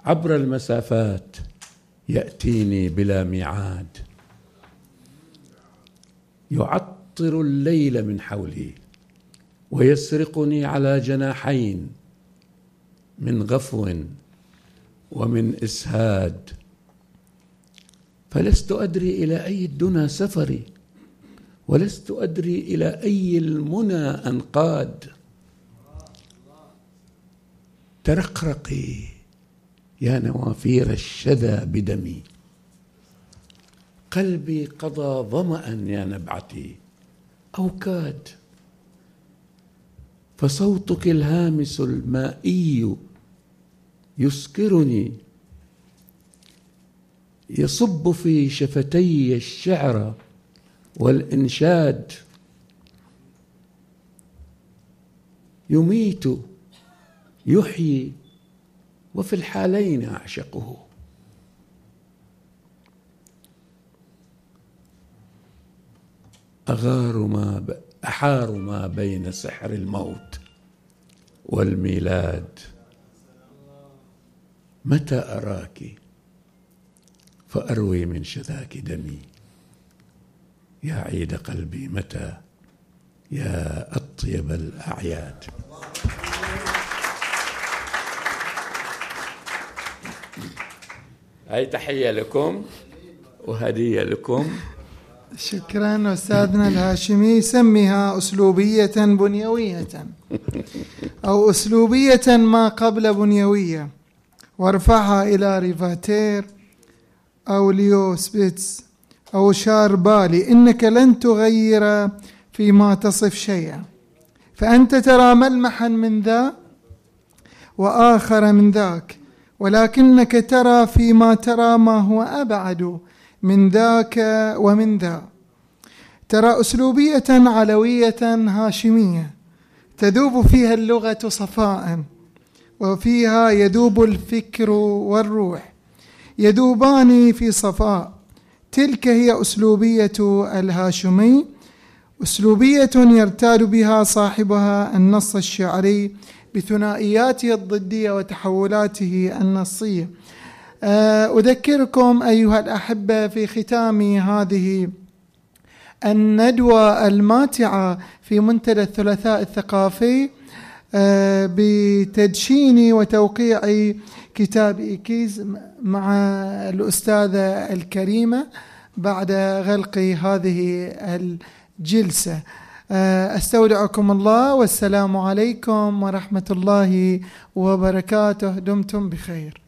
عبر المسافات، يأتيني بلا ميعاد، يعطر الليل من حولي ويسرقني على جناحين من غفو ومن إسهاد، فلست أدري إلى أي الدنا سفري، ولست أدري إلى أي المنى أنقاد. ترقرقي يا نوافير الشذا بدمي، قلبي قضى ظمأ يا نبعتي أو كاد، فصوتك الهامس المائي يسكرني، يصب في شفتي الشعر والإنشاد، يميت يحيي وفي الحالين أعشقه. أحار ما بين سحر الموت والميلاد، متى أراك فأروي من شذاك دمي، يا عيد قلبي متى يا أطيب الأعياد. هاي تحية لكم وهدية لكم. شكراً أستاذنا الهاشمي، سميها أسلوبية بنيوية أو أسلوبية ما قبل بنيوية، وارفعها إلى ريفاتير أو ليو سبيتس أو شاربالي، إنك لن تغير فيما تصف شيئا، فأنت ترى ملمحا من ذا وآخر من ذاك، ولكنك ترى فيما ترى ما هو أبعد من ذاك ومن ذا. ترى أسلوبية علوية هاشمية تذوب فيها اللغة صفاء، وفيها يذوب الفكر والروح، يذوبان في صفاء. تلك هي أسلوبية الهاشمي، أسلوبية يرتاد بها صاحبها النص الشعري بثنائياته الضدية وتحولاته النصية. أذكركم أيها الأحبة في ختام هذه الندوة الماتعة في منتدى الثلاثاء الثقافي بتدشين وتوقيع كتاب إيكيز مع الأستاذة الكريمة بعد غلق هذه الجلسة. أستودعكم الله، والسلام عليكم ورحمة الله وبركاته، دمتم بخير.